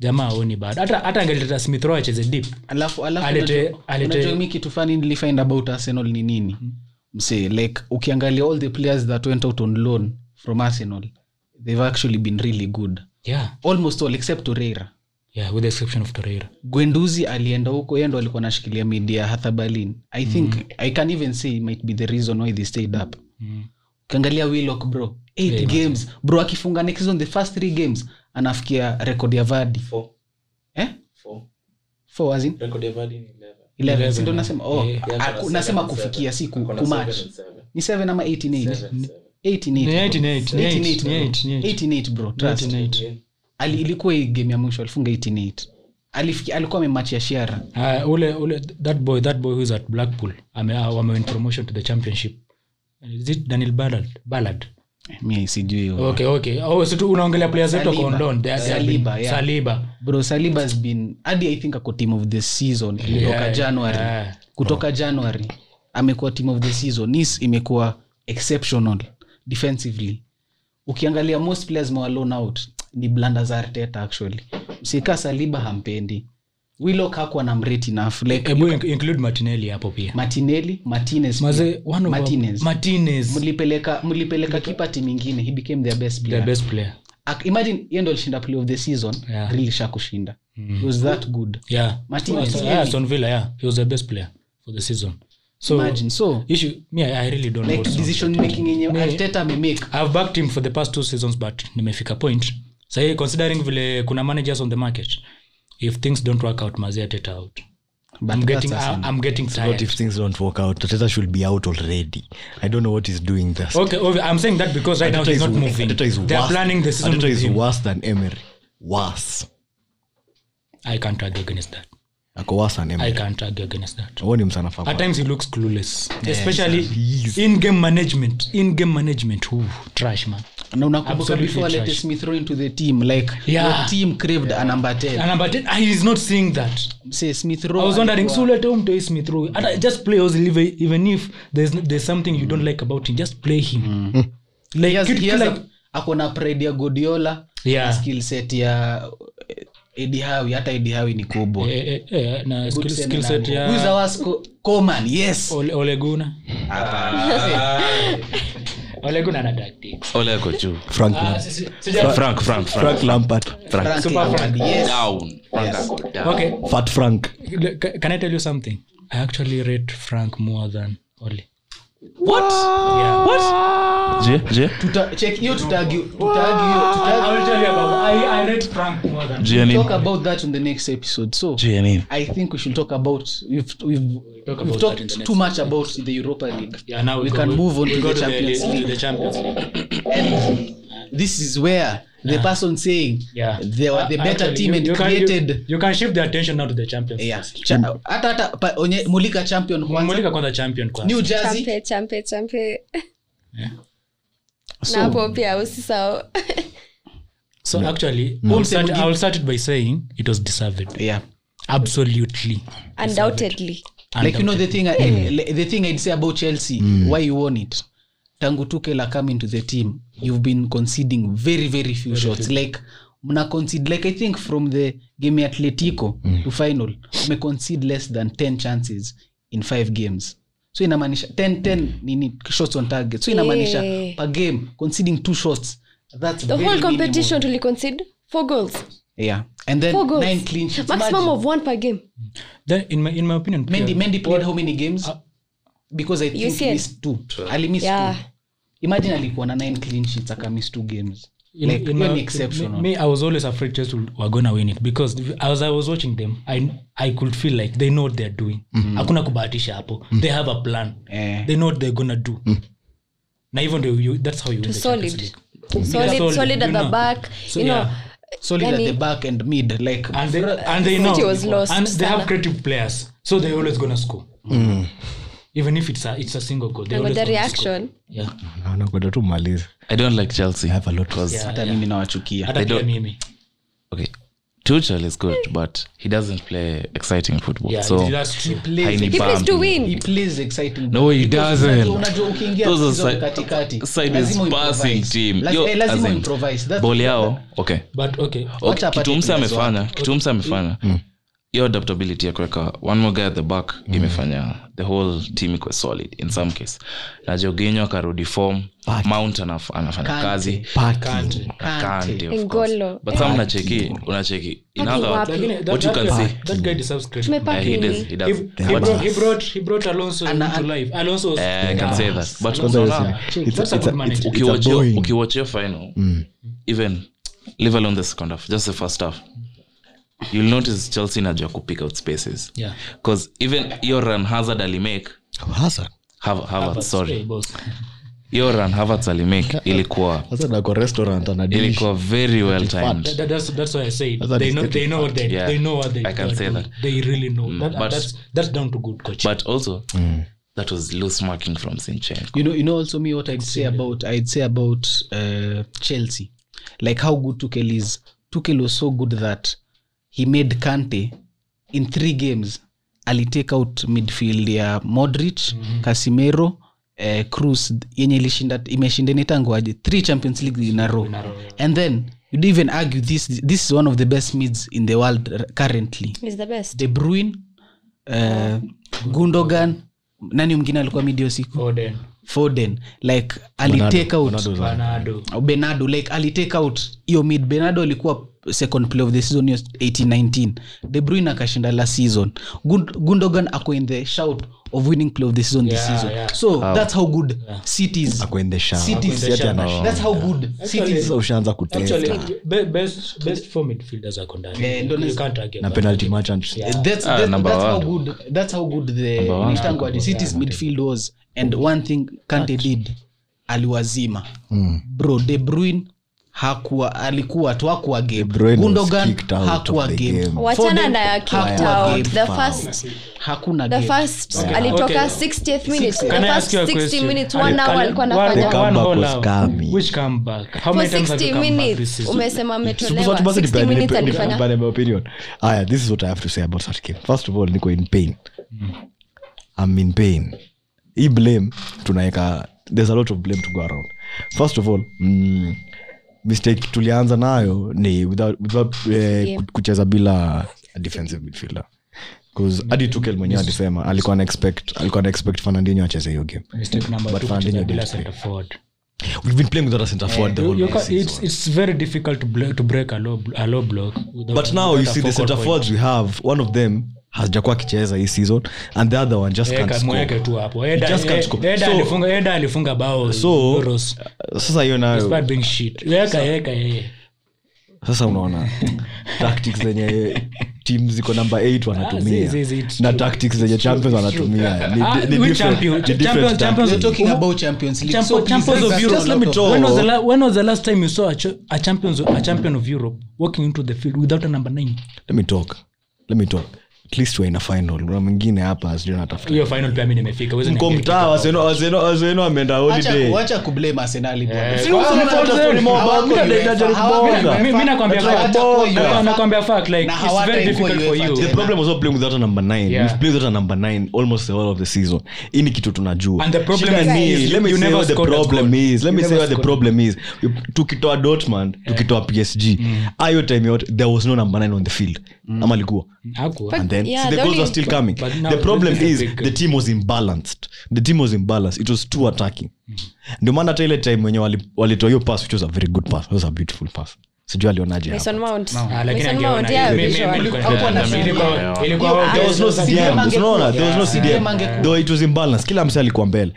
Jamaa haoni bad. Hata hata angeleta Smith Rowe acheze deep. Alafu alafu alete alete unajua mimi kitu fani nilifind about Arsenal ni nini? Mse like ukiangalia all the players that went out on loan from Arsenal, they've actually been really good. Yeah. Almost all except Torreira. Yeah, with the exception of Torreira. Guendouzi alienda huko, yeye ndo alikuwa anashikilia media hata Berlin. I think mm. I can even say it might be the reason why they stayed up. Mm. Ukiangalia Willock bro, eight yeah, games. Man. Bro akifunga next season the first three games anafikia record ya Vardy. Four. Eh? Four. Four as in? Record ya Vardy ni eleven. eleven. Sindo nasema oh, yeah, yeah, aku, nasema kufikia si kumatch. Ni seven ama eighteen eight. eighty-eight bro, trust eighty-eight. Ali ilikuwa game ya mwisho alifunga eighty-eight. Alifikia alikuwa amemach ya Shara. Ah uh, ule ule that boy that boy who is at Blackpool ame wame win promotion to the championship. Is it Daniel Ballard? Ballard. Mimi sijui huyo. Okay, okay. Oh, so unaongelea players zetu kwa London. They are Saliba. Yeah. Saliba. Bro, Saliba has been hadi I think ako team of the season yeah, kutoka January. Yeah. Kutoka January amekuwa team of the season. Nis imekuwa exceptional defensively. Ukiangalia most players mwa loan out ni blunders Arteta actually. Msika Saliba hampendi. Willock hakuwa na mrate enough. Like e, can... include Martinelli hapo pia. Martinelli, Martinez. Maze, one of Martinez. A... Martinez. Mlipeleka mlipeleka kipa timu nyingine. He became their best player. Their best player. Ak, imagine yeye ndo alishinda play of the season. Yeah. Really shakushinda. Mm. He was that good. Yeah. Martinez. Yeah, Aston Villa, yeah. He was the best player for the season. So imagine so issue me I really don't know. Like decision making yenye Arteta me make. I've backed him for the past two seasons but nimefika point. Say considering vile kuna managers on the market, if things don't work out Mazia Arteta out. But I'm getting uh, I'm getting tired. What if things don't work out? Arteta should be out already. I don't know what he's doing there. Okay, I'm saying that because right Arteta now he's not moving. They are planning the season. Arteta is worse than Emery. Worse. I can't argue against that. Akoasa name. I can't argue against that. Woni msana fafa. At times he looks clueless, yes, especially yes. in game management. In game management, ooh, trash man. Na unakumbuka before let Smith throw into the team like yeah. the team craved yeah. a number ten. A number ten. He is not seeing that. Say Smith Rowe. I was wondering so let him to Smith Rowe. And just play us even if there's there's something you don't like about him, just play him. Mm. Like he has, he has like akona pride ya Guardiola, yeah. skill set ya Eddie Howe, hata Eddie Howe ni kubwa. Eh eh eh na skill skill set ya Who's our Coman? Yes. Ole, Ole Gunnar. Hapana. Ole Gunnar na tactics. Ole Kochu. Frank. Ah, si, si, si, Fra- Frank Frank Frank Lampard. Frank, Frank Super Frank. Frank. Yes. Down. Frank yes. Down. Down. Okay. Fat Frank. Can I tell you something? I actually rate Frank more than Ole. What? Yeah. What? Je, je. Tuta check you tutagi tutagi tutagi I will tell you about I I read Frank more than. We'll talk about that in the next episode. So G N N. I think we should talk about we've we've, talk about we've talked too much about the Europa League. Yeah, now we, we can go, move on to the Champions the, League. The Champions League. And this is where the yeah. person saying yeah. they were the better actually, team and you created can, you, you can shift the attention now to the champions. Yeah. Hata hata onye Mulika champion kwanza. Mulika kwanza champion kwanza. New Jersey champion champion champion. Yeah. So, na popia usisao. So no. actually, no. I'll start I'll start it by saying it was deserved. Yeah. Absolutely. Undoubtedly. Undoubtedly. Like you know the thing I, mm. the thing I'd say about Chelsea mm. why you won it. Tangu Tuchel come into the team, you've been conceding very very few very shots. Few. Like mna concede like I think from the game Atletico mm. to final, we concede less than ten chances in five games. So inamaanisha ten ten nini shots on target. So inamaanisha yeah. per game conceding two shots. That's the whole competition to concede four goals. Yeah. And then nine clean sheets. Maximum Imagine. Of one per game. Then in my in my opinion, Mendy Mendy played how many games? Uh, because I think he missed two. Ali missed yeah. two. Imagine alikuwa na nine clean sheets aka miss two games. In, like in really my, exceptional. Me, me I was always afraid Chelsea were going to win it because as I was watching them I I could feel like they know what they're doing. Mm-hmm. Hakuna kubahatisha hapo. Mm-hmm. They have a plan. Eh. They know what they're going to do. Mm-hmm. Na even though you that's how you win the Champions League. Solid. Solid solid at the back. So, you know yeah. solid yani, at the back and mid, like, and they, and they know and they have creative players, so they always gonna score. Mm. Even if it's a it's a single goal, they always the reaction score. Yeah, naona kwenda tu maliza. I don't like Chelsea. I have a lot cause hata yeah, yeah. mimi nawachukia hata pia mimi. Okay, Tuchel is good, but he doesn't play exciting football. Yeah, so he plays, he plays to win. He plays exciting. No, he doesn't. Unajua ukiingia katikati, lazima passing team. Lazima improvise. That's ball yao. Okay. But okay. okay. Kitumsa amefanya, kitumsa amefanya. Mm. Your adaptability ya kuweka one more guy at the back mm. imefanya the whole team iko solid in some case. Na Jorginho karudi form, Mount anafanya kazi, Kante, Kante of course. But some na cheki, unacheki. In other words, what you can see, that guy deserves credit. Yeah, he does. He does. He, he brought he brought he brought Alonso and, into life. Alonso was, yeah, I can uh, say that. But Alonso, it's a good manager. Ukiwatch ukiwatch final, mm. even leave alone the second half, just the first half. You'll notice Chelsea najua kupick out spaces. Yeah. Cuz even your run Hazard ali make. Hazard. Have Hazard, sorry. Your run Hazard ali make ilikuwa Hazard na kwa restaurant anadili. Ilikuwa very well timed. That, that's that's why I said Hazard they know they know what they yeah. they know what they I can say that. They really know. Mm, that but, that's that's down to good coaching. But also mm. that was loose marking from Zinchenko. You know you know also me what I'd say about I'd say about uh, Chelsea. Like how good Tuchel is. Tuchel was so good that he made Kante in three games ali take out midfield ya Modric, mm-hmm. Casemiro, eh, Cruz yenye ilishinda imeshindana tangu aje three Champions League in a row. In a row. And then you'd even argue this this is one of the best mids in the world currently. He's the best. De Bruyne, uh, Gundogan, nani mwingine alikuwa midio siku? Foden. Foden like ali take out Bernardo. Bernardo like ali take out hiyo mid. Bernardo alikuwa second player of the season year eighteen nineteen. De Bruyne akashinda last season. Gundogan ako in the shout of winning player of the season yeah, this season. Yeah. So wow. that's how good yeah. City is. Ako in the shout. City is that's how yeah. good City is. Ushaanza kutesta. Best best for midfielders are Kondani. Ndio can't argue. Na penalty match and yeah. that's ah, that's, that's how good that's how good the Nitangwa City's midfield was. And one thing Kante did aliwazima. Mm. Bro, De Bruyne hakuwa alikuwa tu hakuwa game. Gundogan hakuwa game. Wachana na ya kicked out. The first hakuna game. The first yeah. alitoka okay. sixtieth minute. Can the first sixty minutes one hour alikuwa anafanya one goal. Which comeback? How many times have come back this season? Umesema umetolewa. sixty minutes alifanya. By my opinion. Ah, this is what I have to say about that game. First of all, niko in pain. Mm. I'm in pain. I blame tunaweka there's a lot of blame to go around. First of all, mm, mistake tulianza nayo ni without, without eh, kucheza bila defensive midfielder. Cuz hadi Tuchel mwenyewe alisema alikuwa expect alikuwa expect Fernandinho acheze hiyo game. Mistake number two, but Fernandinho bila center forward. We've been playing without a center forward yeah, the whole you, season. It's it's very difficult to bl- to break a low a low block. But now you see the center forwards we have, one of them hajakuwa kicheza hii season and the other one just yeah, can't score. Mweke tu hapo. Eda just can't score. Eda alifunga Eda alifunga bao. So sasa hiyo nayo. It's bad being shit. Weka weka yeye. Sasa unaona tactics zenye teams ziko number eight wanatumia na tactics zenye champions wanatumia ni ni champions champions champions are talking about Champions League. So champions of Europe, let me talk. When was the la- when was the last time you saw a, ch- a champions a champion of Europe walking into the field without a number nine? Let me talk. Let me talk. At least we're in a final. Kuna mwingine hapa sio natafuta. Hiyo final pia mimi nimefika. Wewe ni mkomtaa waseno waseno waseno ameenda holiday. Acha acha ku blame Arsenal ipo. Sio unafuata ni mabongo na danger bonga. Mimi nakwambia kwa nakwambia fact like it's very difficult for you. The problem was not playing without a number nine. Yeah. We've played without a number nine almost the whole of the season. Ini kitu tunajua. And the problem is let me you never the problem is. Let me say what the problem is. Tukitoa Dortmund, tukitoa P S G. Ayo time yote there was no number nine on the field. Ama alikuwa. Hakuwa. Then yeah, so the goals are still coming. But, but no, the problem is big. the team was imbalanced. The team was imbalanced. It was too attacking. Ndio maana tele time wenye walitoa hiyo pass, which was a very good pass. It was a beautiful pass. Sijui alionaje hapo. Mason Mount. Lakini angeona. Ilikuwa there was no C D M. Unaona? There was no C D M. Though it was imbalanced. Kila msali kwa mbele.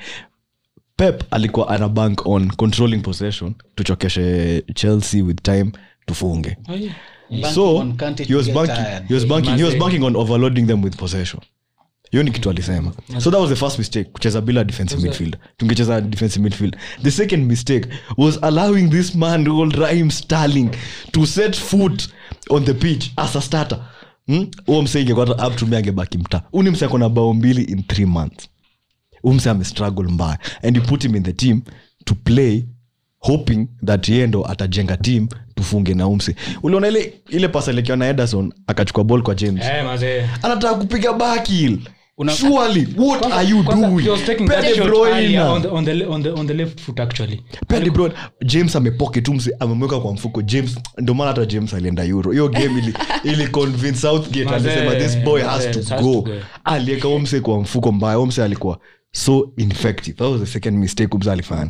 Pep alikuwa ana bank on controlling possession tuchokeshe Chelsea with time tufunge. Oh yeah. Banking so he was banking he was banking he was banking on overloading them with possession. Hiyo ni kitu alisema. So that was the first mistake, kucheza bila defensive midfielder. Tungecheza defensive midfield. The second mistake was allowing this man old Raheem Sterling to set foot on the pitch as a starter. Hmm? Umse ingekuwa up to me angebaki mtaa. Unimse ako na bao mbili in three months. Umse ame struggle mbaya and you put him in the team to play hoping that yendo atajenga team tufunge na Umse. Uliona ile ile pasa ile kiona Henderson akachukua ball kwa James. Eh hey, mzee. Anataka kupiga back heel. Una, surely what kwanza, are you kwanza, doing? He was taking that shot on the, on the on the on the left foot actually. De Bruyne James amepocket Umse amemweka kwa mfuko James, ndio maana hata James alienda Euro. Hiyo game ili ili convince Southgate alisema this boy has, to, has go. to go. Aliweka Umse kwa mfuko mbaya. Umse alikuwa so ineffective. That was the second mistake Umse alifanya.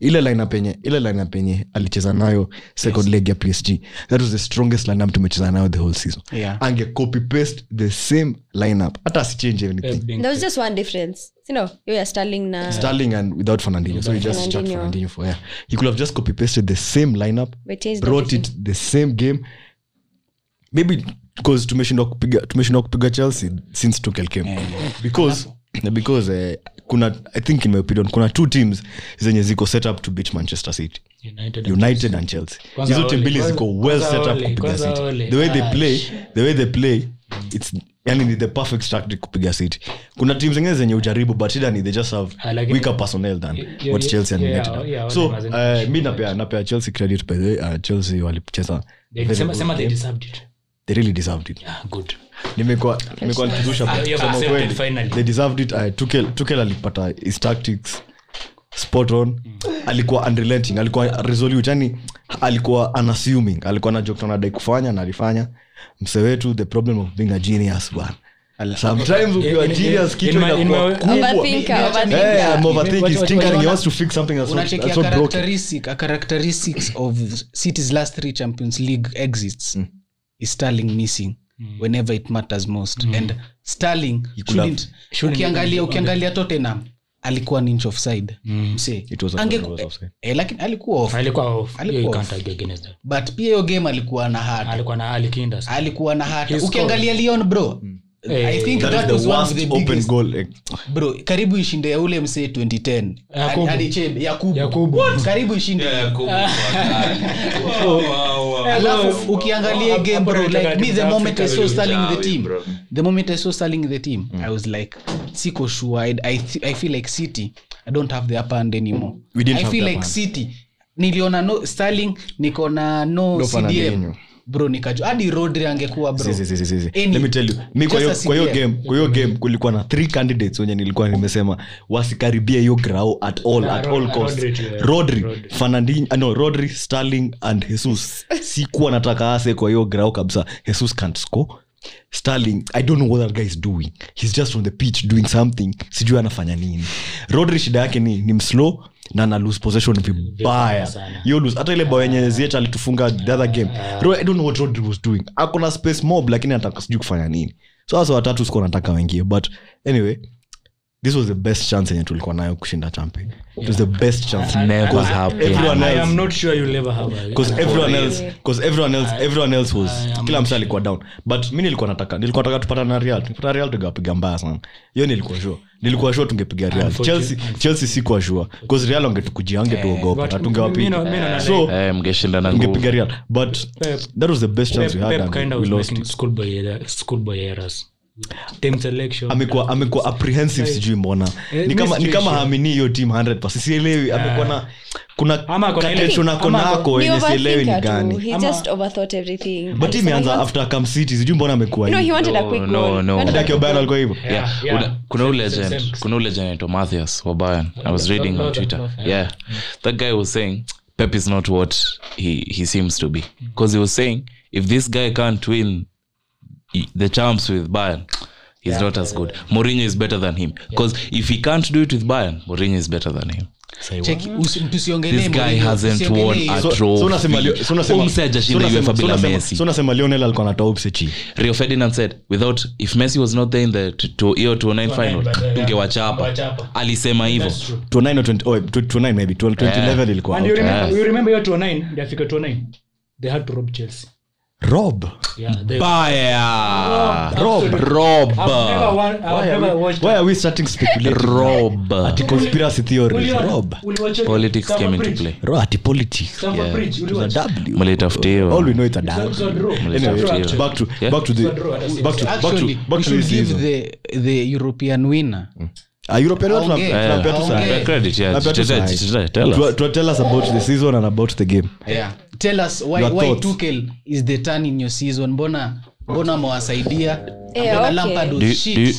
Ile lineup penye, ile lineup penye alicheza nayo second leg ya P S G. That was the strongest lineup tumecheza nayo the whole season. Yeah. Ange copy paste the same lineup. Hata asichange anything. There was just one difference. You know, you are Sterling na Sterling and without Fernandinho. So you just chucked Fernandinho for yeah. He could have just copy pasted the same lineup, brought it the same game. Maybe because tumeshindwa kupiga tumeshindwa kupiga Chelsea since Tuchel came. Yeah, yeah. Because because uh, kuna I think in my opinion kuna two teams zenye ziko set up to beat Manchester City, United, United and Chelsea. Hizo timu mbili ziko well set up kupiga City. The way they play, the way they play, it's yani ni the perfect strategy kupiga City. Kuna teams zingine zenye ujaribu but then they just have weaker personnel than what Chelsea and United have. So mimi napea napea Chelsea credit by the way. Chelsea walicheza. Sema sema they deserved it. They really deserved it. Yeah, good. Nimekuwa nimekuwa nikidusha kwa. They deserved it. I Tuchel Tuchel alipata his tactics spot on. Mm. Alikuwa unrelenting, alikuwa resolute. Yani alikuwa unassuming, alikuwa na joke tunadai kufanya na alifanya. Mse wetu the problem of being a genius bwana. Sometimes if you are genius kitu inakuwa overthinker, overthinker. I'm overthinking, thinking he wants to fix something that's not broken. Unacheki characteristics, a characteristics of City's last three Champions League exits. Mm. Is Sterling missing mm. whenever it matters most mm. and Sterling shouldn't ukiangalia ukiangalia Tottenham alikuwa ni inch offside mm. say it was offside eh, lakini alikuwa off alikuwa off alikuwa against that but pia hiyo game alikuwa na hata alikuwa na alikinda alikuwa na hata ukiangalia Lyon bro mm. I think that, that was one of the open biggest goal like. Bro karibu ishinde ya ule msee twenty ten hadi James Yakubu karibu ishinde Yakubu alafu ukiangalia game bro like me the moment I saw Sterling the team the moment I saw Sterling the team I was like siko sure I th- I feel like City I don't have the upper hand anymore I feel like City niliona no Sterling niko na no C D M bro nikajua hadi Rodri angekuwa bro si, si, si, si. Let me tell you mimi kwa hiyo kwa hiyo game kwa hiyo game kulikuwa na three candidates wenye nilikuwa nimesema wasikaribia hiyo grao at all at all cost Rodri Fernandinho no Rodri Sterling and Jesus sikuwa nataka ase kwa hiyo grao kabisa Jesus can't score Sterling I don't know what that guy is doing he's just on the pitch doing something sijui anafanya nini Rodri shida yake ni ni mslow na ana lose possession vibaya you lose hata ile bao yenye Ziyech alitufunga the other game Rodri I don't know what Rodri was doing hakuna space mob lakini anataka sijui kufanya nini so hasa watatu score anataka wengie but anyway this was the best chance yenye tulikuwa nayo kushinda champion it was the best chance never happened I am not sure you'll ever have because everyone else because everyone else everyone else was kila mtu alikuwa down but mimi nilikuwa nataka nilikuwa nataka tupata na Real tupata Real tukapiga mbaya sana hiyo nilikuwa sure nilikuwa sure tungepiga Real Chelsea Chelsea sikuwa sure because Real angetukujia angetuogopa na tungewapiga so mngeshindana nguvu tungepiga Real but that was the best chance we had we lost schoolboy schoolboy errors team selection amekuwa amekuwa apprehensive sijui mbona ni kama ni kama haamini hiyo team one hundred percent sielewi amekuwa na kuna ama kuna ile tunako nako yenye sielewi ni gani he just overthought everything but imeanza after Cam City sijui mbona amekuwa no he wanted a quick goal ndio kwa Bayern alikuwa hivyo kuna ule legend kuna ule legend to Matthias wa Bayern I was reading on Twitter yeah that guy was saying Pep is not what he he seems to be because he was saying if this guy can't win the champs with Bayern he's yeah, not as good Mourinho is better than him because yeah. if he can't do it with Bayern Mourinho is better than him check usimtusiongelee this guy hasn't won a draw so unasema so unasema umsajashinde UEFA bila Messi so unasema Lionel alikuwa anatoa upse chini Rio Ferdinand said without if Messi was not there in the two thousand nine final tungewachapa alisema hivyo twenty-nine maybe twelve twenty eleven ilikuwa and you remember you remember your two thousand nine they fika two thousand nine they had to rob Chelsea Rob. Yeah, Baya. Rob. Rob. Rob. I've never won, I've why, never are we, why are we starting speculation? Rob. At the conspiracy theory. Rob. Politics came into play. Rob. At the politics. Yeah. It's a W. Maletaftewa. All we know it's a W. Anyway, back to yeah? back to the back to back to back to the the European winner. Mm. A European winner. Okay. Yeah. Yeah. Credit. Yeah. To tell us about the season and about the game. Yeah. Tell us why your why thoughts. Tuchel is the turn in your season. Mbona mbona mwasaidia yeah, okay. Lampard was do you, shit. Do you,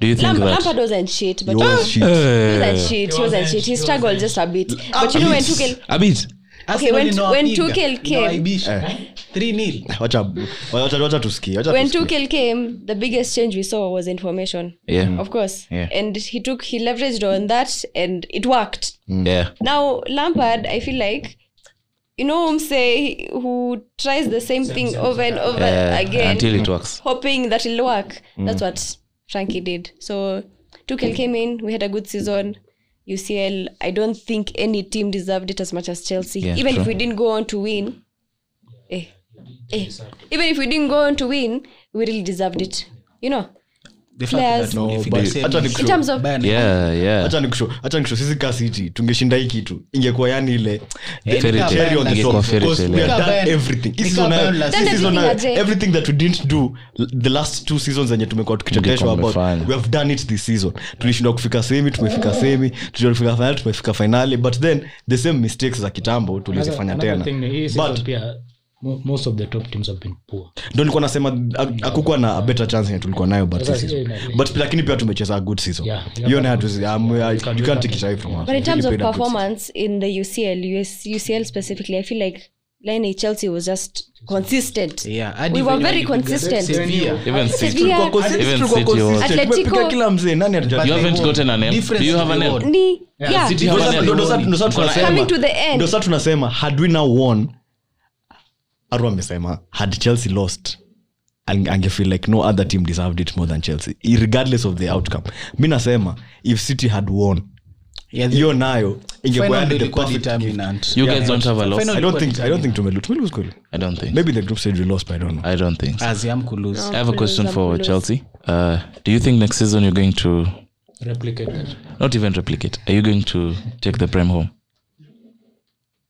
do you think Lamp- that Lampard wasn't shit, but he wasn't shit. He wasn't shit. He struggled just a bit. A but you know when Tuchel a bit. Okay, when when Tuchel came three nil. Wacha wacha wacha tusikie. When Tuchel came, the biggest change we saw was information. Yeah. Of course. Yeah. And he took he leveraged on that and it worked. Yeah. Now Lampard, I feel like you know whom say who tries the same, same thing same over and over uh, again until it works, hoping that it'll work. Mm. That's what Frankie did. So Tuchel came in, we had a good season. U C L, I don't think any team deserved it as much as Chelsea. Yeah, even true. If we didn't go on to win, eh, eh, even if we didn't go on to win, we really deserved it. You know. The fact that no, in terms of Bayern, yeah yeah acha nikusho acha nikusho sisi ka City tungeshinda hii kitu ingekuwa yani ile cherry on the top because we have done everything is on everything that we didn't do the last two seasons yenye tumekuwa tukicheleshwa about we have done it this season. Tulishindwa kufika semi tumefika semi tulishindwa final tumefika finali but then the same mistakes za kitambo tulizifanya tena but most of the top teams have been poor. Ndio nilikuwa nasema hakukuwa na better chance yetu tulikuwa nayo but season. But lakini pia tumecheza a good season. You know you can't take it away from us. But in terms of performance in the U C L, U C L specifically, I feel like Lionel Chelsea was just consistent. Yeah, and we were very consistent. Even City, we were consistent. Atletico, kila mzee nani atajua. You haven't gotten an end. Do you have an end? Yeah. Ndio sasa tunasema. Coming to the end. Ndio sasa tunasema had we now won Arwa amesema had Chelsea lost and I feel like no other team deserved it more than Chelsea regardless of the outcome. Mimi nasema if City had won yeah, hiyo nayo ingekuwa the perfect dominant. You guys yeah, don't have a loss. Final I don't think I don't think Tuchel will lose goal. I don't think. Maybe the group stage will lose but I don't know. I don't think. So. As I am could lose. I have a question for Chelsea. Uh do you think next season you're going to replicate it? Not even replicate. Are you going to take the Prem home?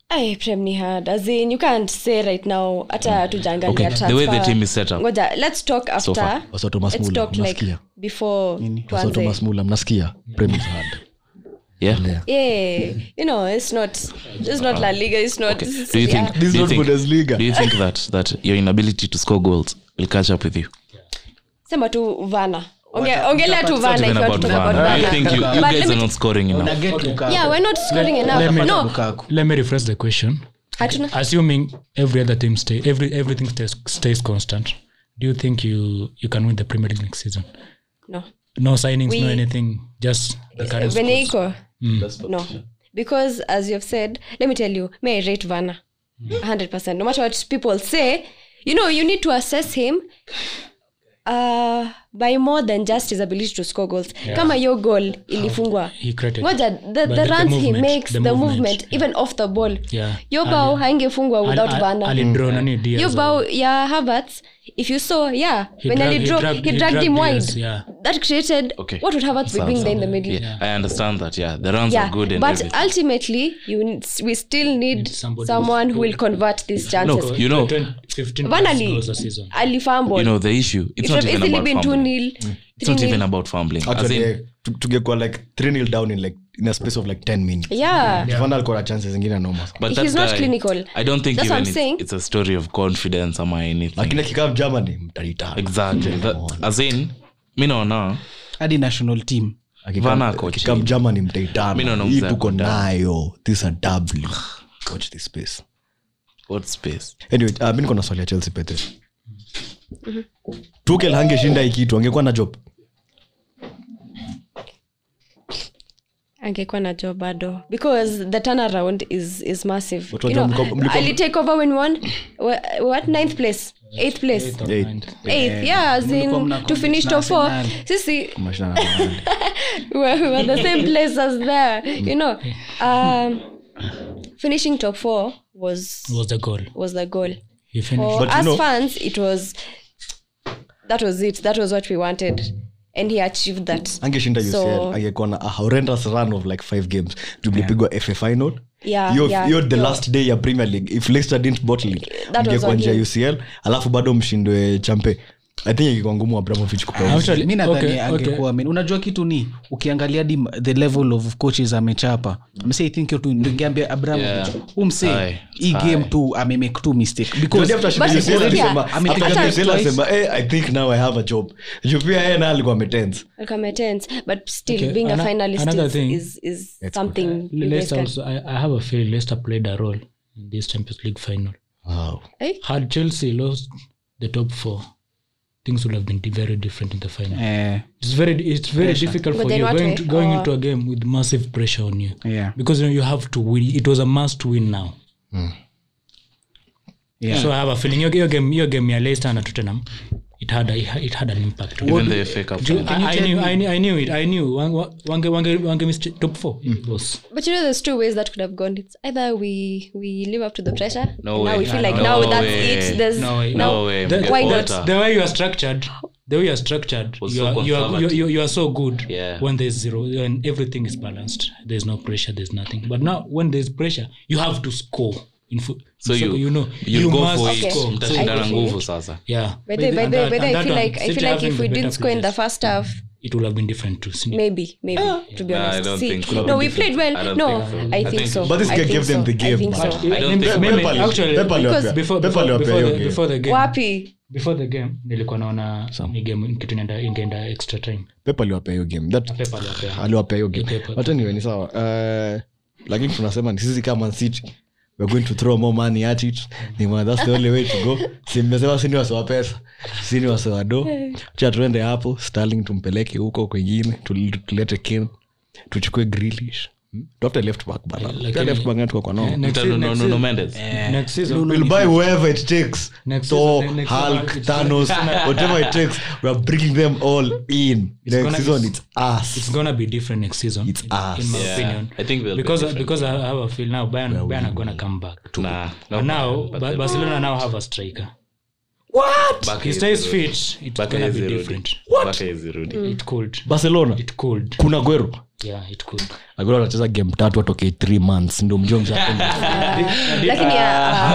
I premni hard as in you can't say right now ata tujangalia okay. Transfer. The way the team is set up. Ngoja let's talk after. So let's talk mula, like mnasikia. Before tuanze. Thomas Muller mnasikia prem is hard. Yeah. Yeah. Yeah. You know it's not it's not La Liga it's not. Okay. Do you think yeah. This is not Bundesliga? Do you think that that your inability to score goals will catch up with you? Sema tu Vana. Ongelea ongelea tu Vana if you want. I think you, you guys are not scoring enough. Yeah, we're not scoring enough. Let me, no. Let me rephrase the question. Assuming every other team stay every everything stays, stays constant. Do you think you you can win the Premier League next season? No. No signings, we, no anything. Just the current. Beniko. Mm. No. Because as you've said, let me tell you, may I rate Vana one hundred percent. No matter what people say, you know you need to assess him. Uh, by more than just his ability to score goals. Yeah. Kama yo goal ilifungwa. Ngoja the, the runs the movement, he makes, the, the movement, movement even yeah. off the ball. Yeah. Yo bao haingefungwa without Vana. Yo bao ya Havertz, if you saw, yeah, he when Ali drop, he, he dragged him wide. Diaz, yeah. That created okay. What would Havertz be doing there in the middle? Yeah. Yeah. I understand that. Yeah, the runs yeah. are good and but everything. Ultimately, you we still need someone who will convert these chances. No, you know, Vana Ali fumble. You know the issue. It's not even about fumbling. two nil It's not even about fumbling. Actually, to, to get like three nil down in like in a space of like ten minutes. Yeah. yeah. Vanal got a chances zingine enormous. But he's not guy, clinical. I don't think that's even it's, it's a story of confidence ama anything. Lakini kikawa Germany mtalita. Exactly. That, as in mimi naona hadi national team akikam Germany mtalita. Mimi naona hii tuko nayo. This a W. Watch this space. What space? Anyway, uh, mimi niko na swali ya Chelsea pete. Mm-hmm. Tuchel hangeshinda hii kitu angekuwa na job. Angekuwa na job bado because the turnaround is is massive. But you know, I'll take over when one what ninth place, eighth place. eighth yeah, as in to finish top four. Sisi we were the same place as there, you know. Um finishing top four was was the goal. Was the goal. He finished. For us know, fans, it was that was it. That was what we wanted. And he achieved that. Angeshinda U C L angekuwa na a horrendous run of like five games. Tulipigwa yeah. F A final. Yeah, you're, yeah. You're the yo. last day ya Premier League. If Leicester didn't bottle it, angekuwa nje U C L. Alafu bado mshindwe champe. I think ingekuwa ngumu Abramovich kupewa. Actually, mimi nadhani okay, angekuwa okay. Unajua kitu ni ukiangalia the level of coaches amechapa. I'm say I think you to ngeambia Abramovich. Umsay yeah. Hii game tu ame make two mistake because amepiga sela sema eh I think now I have a job. You feel eh na alikuwa metense. Alikuwa metense but still okay. Being Ana, a finalist thing, is is something. Leicester also, I, I have a feeling Leicester played a role in this Champions League final. Wow. Eh? Had Chelsea lost the top four, things would have been very different in the final. Yeah. It's very it's very pressure. difficult but for you going way, to, going uh, into a game with massive pressure on you. Yeah. Because you know you have to win. It was a must win now. Mm. Yeah. So I have a feeling your game your game ya Leicester na Tottenham it had a, it had an impact. Even the F A Cup. You, I, I knew I knew I knew it. I knew wange wange wange miss top four. It was. But you know there's two ways that could have gone. It's either we we live up to the pressure. No now way. we feel like no now way. that's it. There's no way. No way. The, why not? The way you are structured. The way you are structured. You so are, you are you, you are so good yeah. when there's zero and everything is balanced. There's no pressure. There's nothing. But now when there's pressure, you have to score. In fo- so in you, you know you, you go must for it okay. Mtashindana nguvu sasa yeah but they but they I feel like I feel like if we didn't score in the first half it would have been different too maybe maybe yeah. to be honest no, I don't See, think no we played well no I think so but this guy gave them the game I don't think maybe actually because before before the game wapi before the game nilikuwa naona ni game kitu inaenda ingeenda extra time Pepe aliwapea hiyo game that Pepe aliwapea hiyo game but anyway ni sawa eh lakini tunasema ni sisi kama Man City we're going to throw more money at it. Nima, that's the only way to go. Simesema sini wasewa pesa. Sini wasewa do. Chia tuende hapo. Sterling tumpeleke huko kwingine. Tulete Kane. Tuchukue Grealish. Doctor left back bala. Like left back ngatu kwa nao. No no no no Mendes. Yeah. Next season we'll buy whoever it takes. Next so season, next Hulk, season, Thanos, whatever it takes. We are bringing them all in. It's next gonna, season it's, it's us. It's going to be different next season. It's in, us. In my yeah. opinion. I think we'll because be because I have a feel now Bayern Bayern are going to come back. To nah, no, now but Barcelona now have a striker. What? Back he stays fit. It's going to be different. What? Mm. It cold. Barcelona. It cold. Kuna Guero. Yeah, it could. Aguero anacheza game tatu atoke three months ndio mjombe akenda. Lakini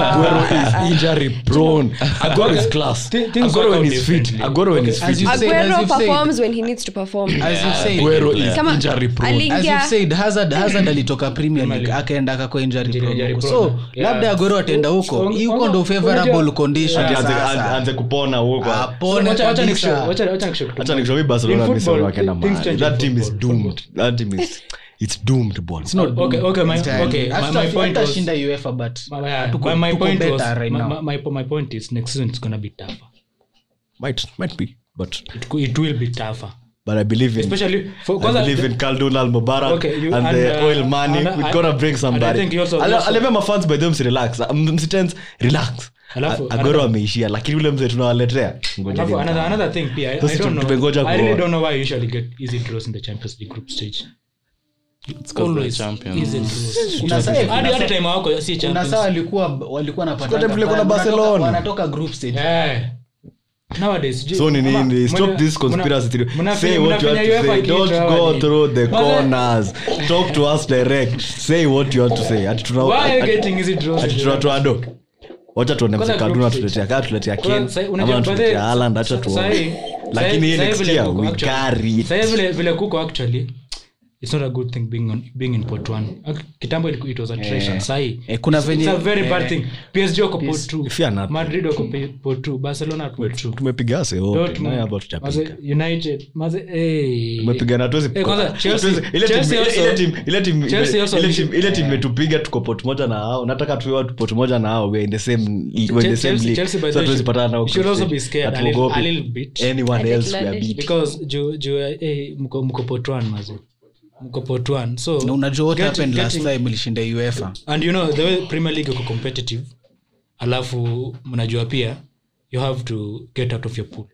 Aguero is injury prone. Aguero is class. Aguero when he's fit. Aguero when he's fit. Aguero performs when he needs to perform. As you say, Aguero is injury prone. As you said, Hazard Hazard alitoka Premier League akaenda akakuwa injury prone. So, labda Aguero ataenda huko. Huko ndio favorable condition aanze kupona huko. Apone. Acha nikushow. Acha nikushow. Acha nikushow Barcelona ni sawa akaenda mbali. That team is doomed. It's, it's doomed ball. It's not okay. Okay, my okay. My, my point was shinda UEFA, but my, my, my point was right my, my, my my point is next season it's gonna be tougher. Might might be, but it it will be tougher. But I believe in especially for because I believe in Khaldun Al Mubarak okay, you, and, and the uh, oil money. We're gonna bring somebody. I think you also. I love my fans by them to relax. I'm tense. Relax. Aguero ameishia lakini ule mzee tunawaletea ngoja another another thing pia I, I don't know I really don't know why you usually get easy draws in the Champions League group stage it's always champions unasema hadi hadi time wako si champions unasema walikuwa walikuwa wanapata kwa Barcelona wanatoka group stage eh nowadays so nini stop this conspiracy theory say what you have to say don't go through the corners talk to us direct say what you have to say at why are you getting easy draws at Toronto wacha tuone msikaduna tuletea kati tuletea Kane unajua pale Haaland acha tuone lakini hii next year we carry sasa vile vile kuko actually it's not a good thing being on being in pot one kitambo it was a treasure sasa eh, kuna venye it's a very eh, bad thing P S G wako pot two Madrid wako pot two Barcelona pot two tumepiga sasa wote naye about chapika United maze eh tumepigana tu sisi ile team ile team ile team ile team metupiga tuko pot moja na hao nataka tuwe watu pot moja na hao we in the same we in the same league so tusipatana nao should also be scared a little bit anyone else we are beat because jo jo eh mko mko pot one maze mko pot one so na unajua what happened last time ilishinda UEFA and you know the way Premier League is competitive alafu mnajua pia you have to get out of your pool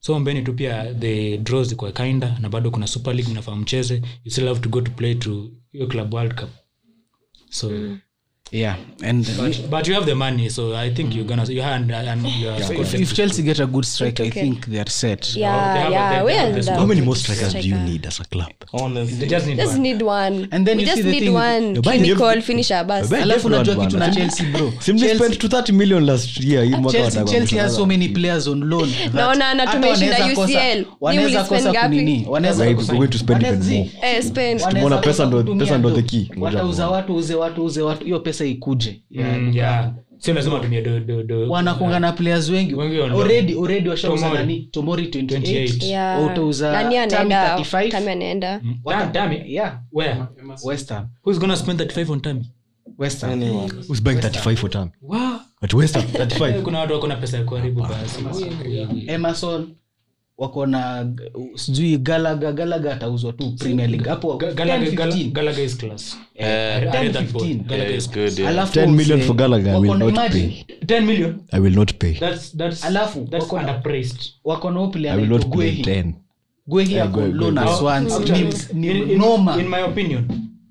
so mbeni tu pia the draws kwa kinda na bado kuna Super League mnafahamu mcheze you still have to go to play to your club World Cup so mm. Yeah, and but, but you have the money, so I think mm. you're gonna you hand and you are. If Chelsea get a good striker, okay. I think they are set. Yeah, oh, yeah. Dead, dead. How many more strikers striker. do you need as a club? Honestly, they just need just one. Need one. And then we you just see need the one. Clinical finisher, bas. Alafu unajua kitu na Chelsea bro. Simple spent two hundred thirty million last year. Chelsea, Chelsea has so many players on loan. No, no, no. Tumeshinda U C L. Wanaweza kosa nini? Wanaweza going to spend even more. Eh, spend. Tumeona pesa ndo pesa ndo the key. Watauza watu, uze watu, uze watu. Hiyo pesa ikuje. Yeah. Mm, yeah. Sio lazima tumie do do do. Wanakungana yeah. players wengi. wengi already already washauza nani? Tomori twenty-eight. Yeah. Watauza nani anaenda? Tami anaenda. Tami. Yeah. Where? West Ham. Who's going to spend thirty-five on Tami? West Ham. Who's buying thirty-five for Tami? Wow. At West Ham thirty-five. Kuna watu wako na pesa ya karibu basi. Emerson wako na sijui Galaga Galaga atauzwa tu Premier League hapo. Galaga Galaga is class. Eh, ten fifteen Galaga is good. Yeah. ten million for Galaga I will not pay. ten million I will not pay. That's that's alafu that's underpriced. Wako na upili anaitogwehi. Gwehi yako loan as one ni noma in my opinion.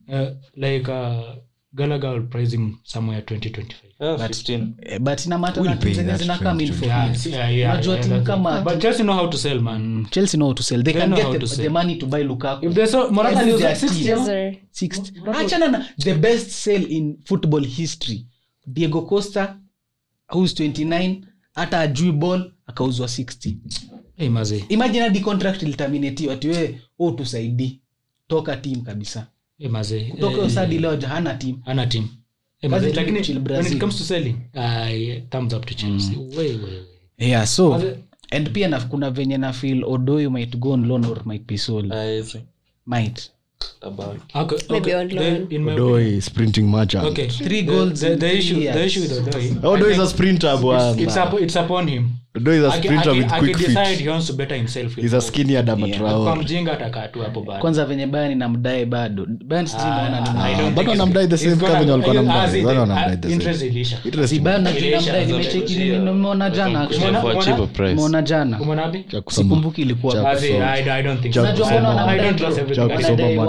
Uh, like uh, Galaga will price him somewhere twenty twenty-five. Yeah, but fifteen uh, but ina matter na zingine zinakama in for years. Yeah, yeah. Majority yeah, yeah, yeah, kama but Chelsea know how to sell man. Chelsea know how to sell. They, they can get the, the money to buy Lukaku. If they so Morata is like sixty. Achana na the best sale in football history. Diego Costa who's twenty-nine hata ajui ball akauzwa sixty. Hey maze. Imagine the contract will terminate watu wewe au tusaidie. Toka team kabisa. Emaze kutoka eh, usadi leo hana team hana team emaze lakini when it comes to selling I uh, thumbs up to Chelsea mm. way way yeah so Maze. And pia na kuna venye na feel Odoi might go on loan or might be sold I see might about okay, okay. Maybe on loan in my Odoi sprinting match okay three goals the, the, the issue years. The issue with Odoi Odoi is a sprinter bwana it's up, it's upon him Odoi is a sprinter I, I, with I, quick feet he decided he wants to better himself he's a skinny adamatraor kwa mjinga atakatu hapo bado kwanza venye Bayern namdai bado Bayern still naona bado namdai the same kama venye walikuwa namdai bado namdai the same interest ilisha si Bayern namdai nimecheki nimeona jana nimeona jana umeona wapi sikumbuki ilikuwa I I don't think I don't trust everything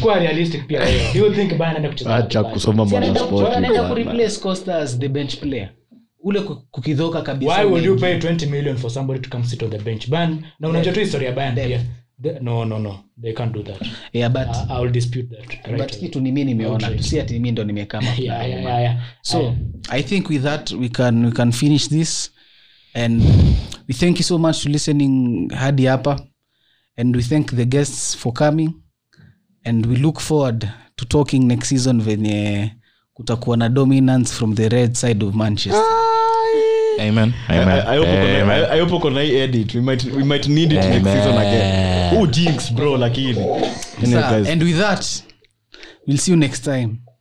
kwa realistic pia you think Bayern anaenda kucheza acha kusoma mwana sport anaenda ku replace Costa as the bench player ule kukidhoka kabisa. Why would you pay twenty million for somebody to come sit on the bench ban? Na unajua tu historia Bayern pia. No no no, they can't do that. Yeah but uh, I will dispute that. Right? But kitu ni mimi nimeona tu si ati mimi ndo nimekama. Yeah, yeah, yeah, yeah. So yeah. I think with that we can we can finish this and we thank you so much for listening hadi hapa and we thank the guests for coming and we look forward to talking next season venye kutakuwa na dominance from the red side of Manchester. Amen. Amen. I hope on I hope on I edit. We might we might need it Amen. Next season again. Oh jinx bro lakini. And with that we'll see you next time.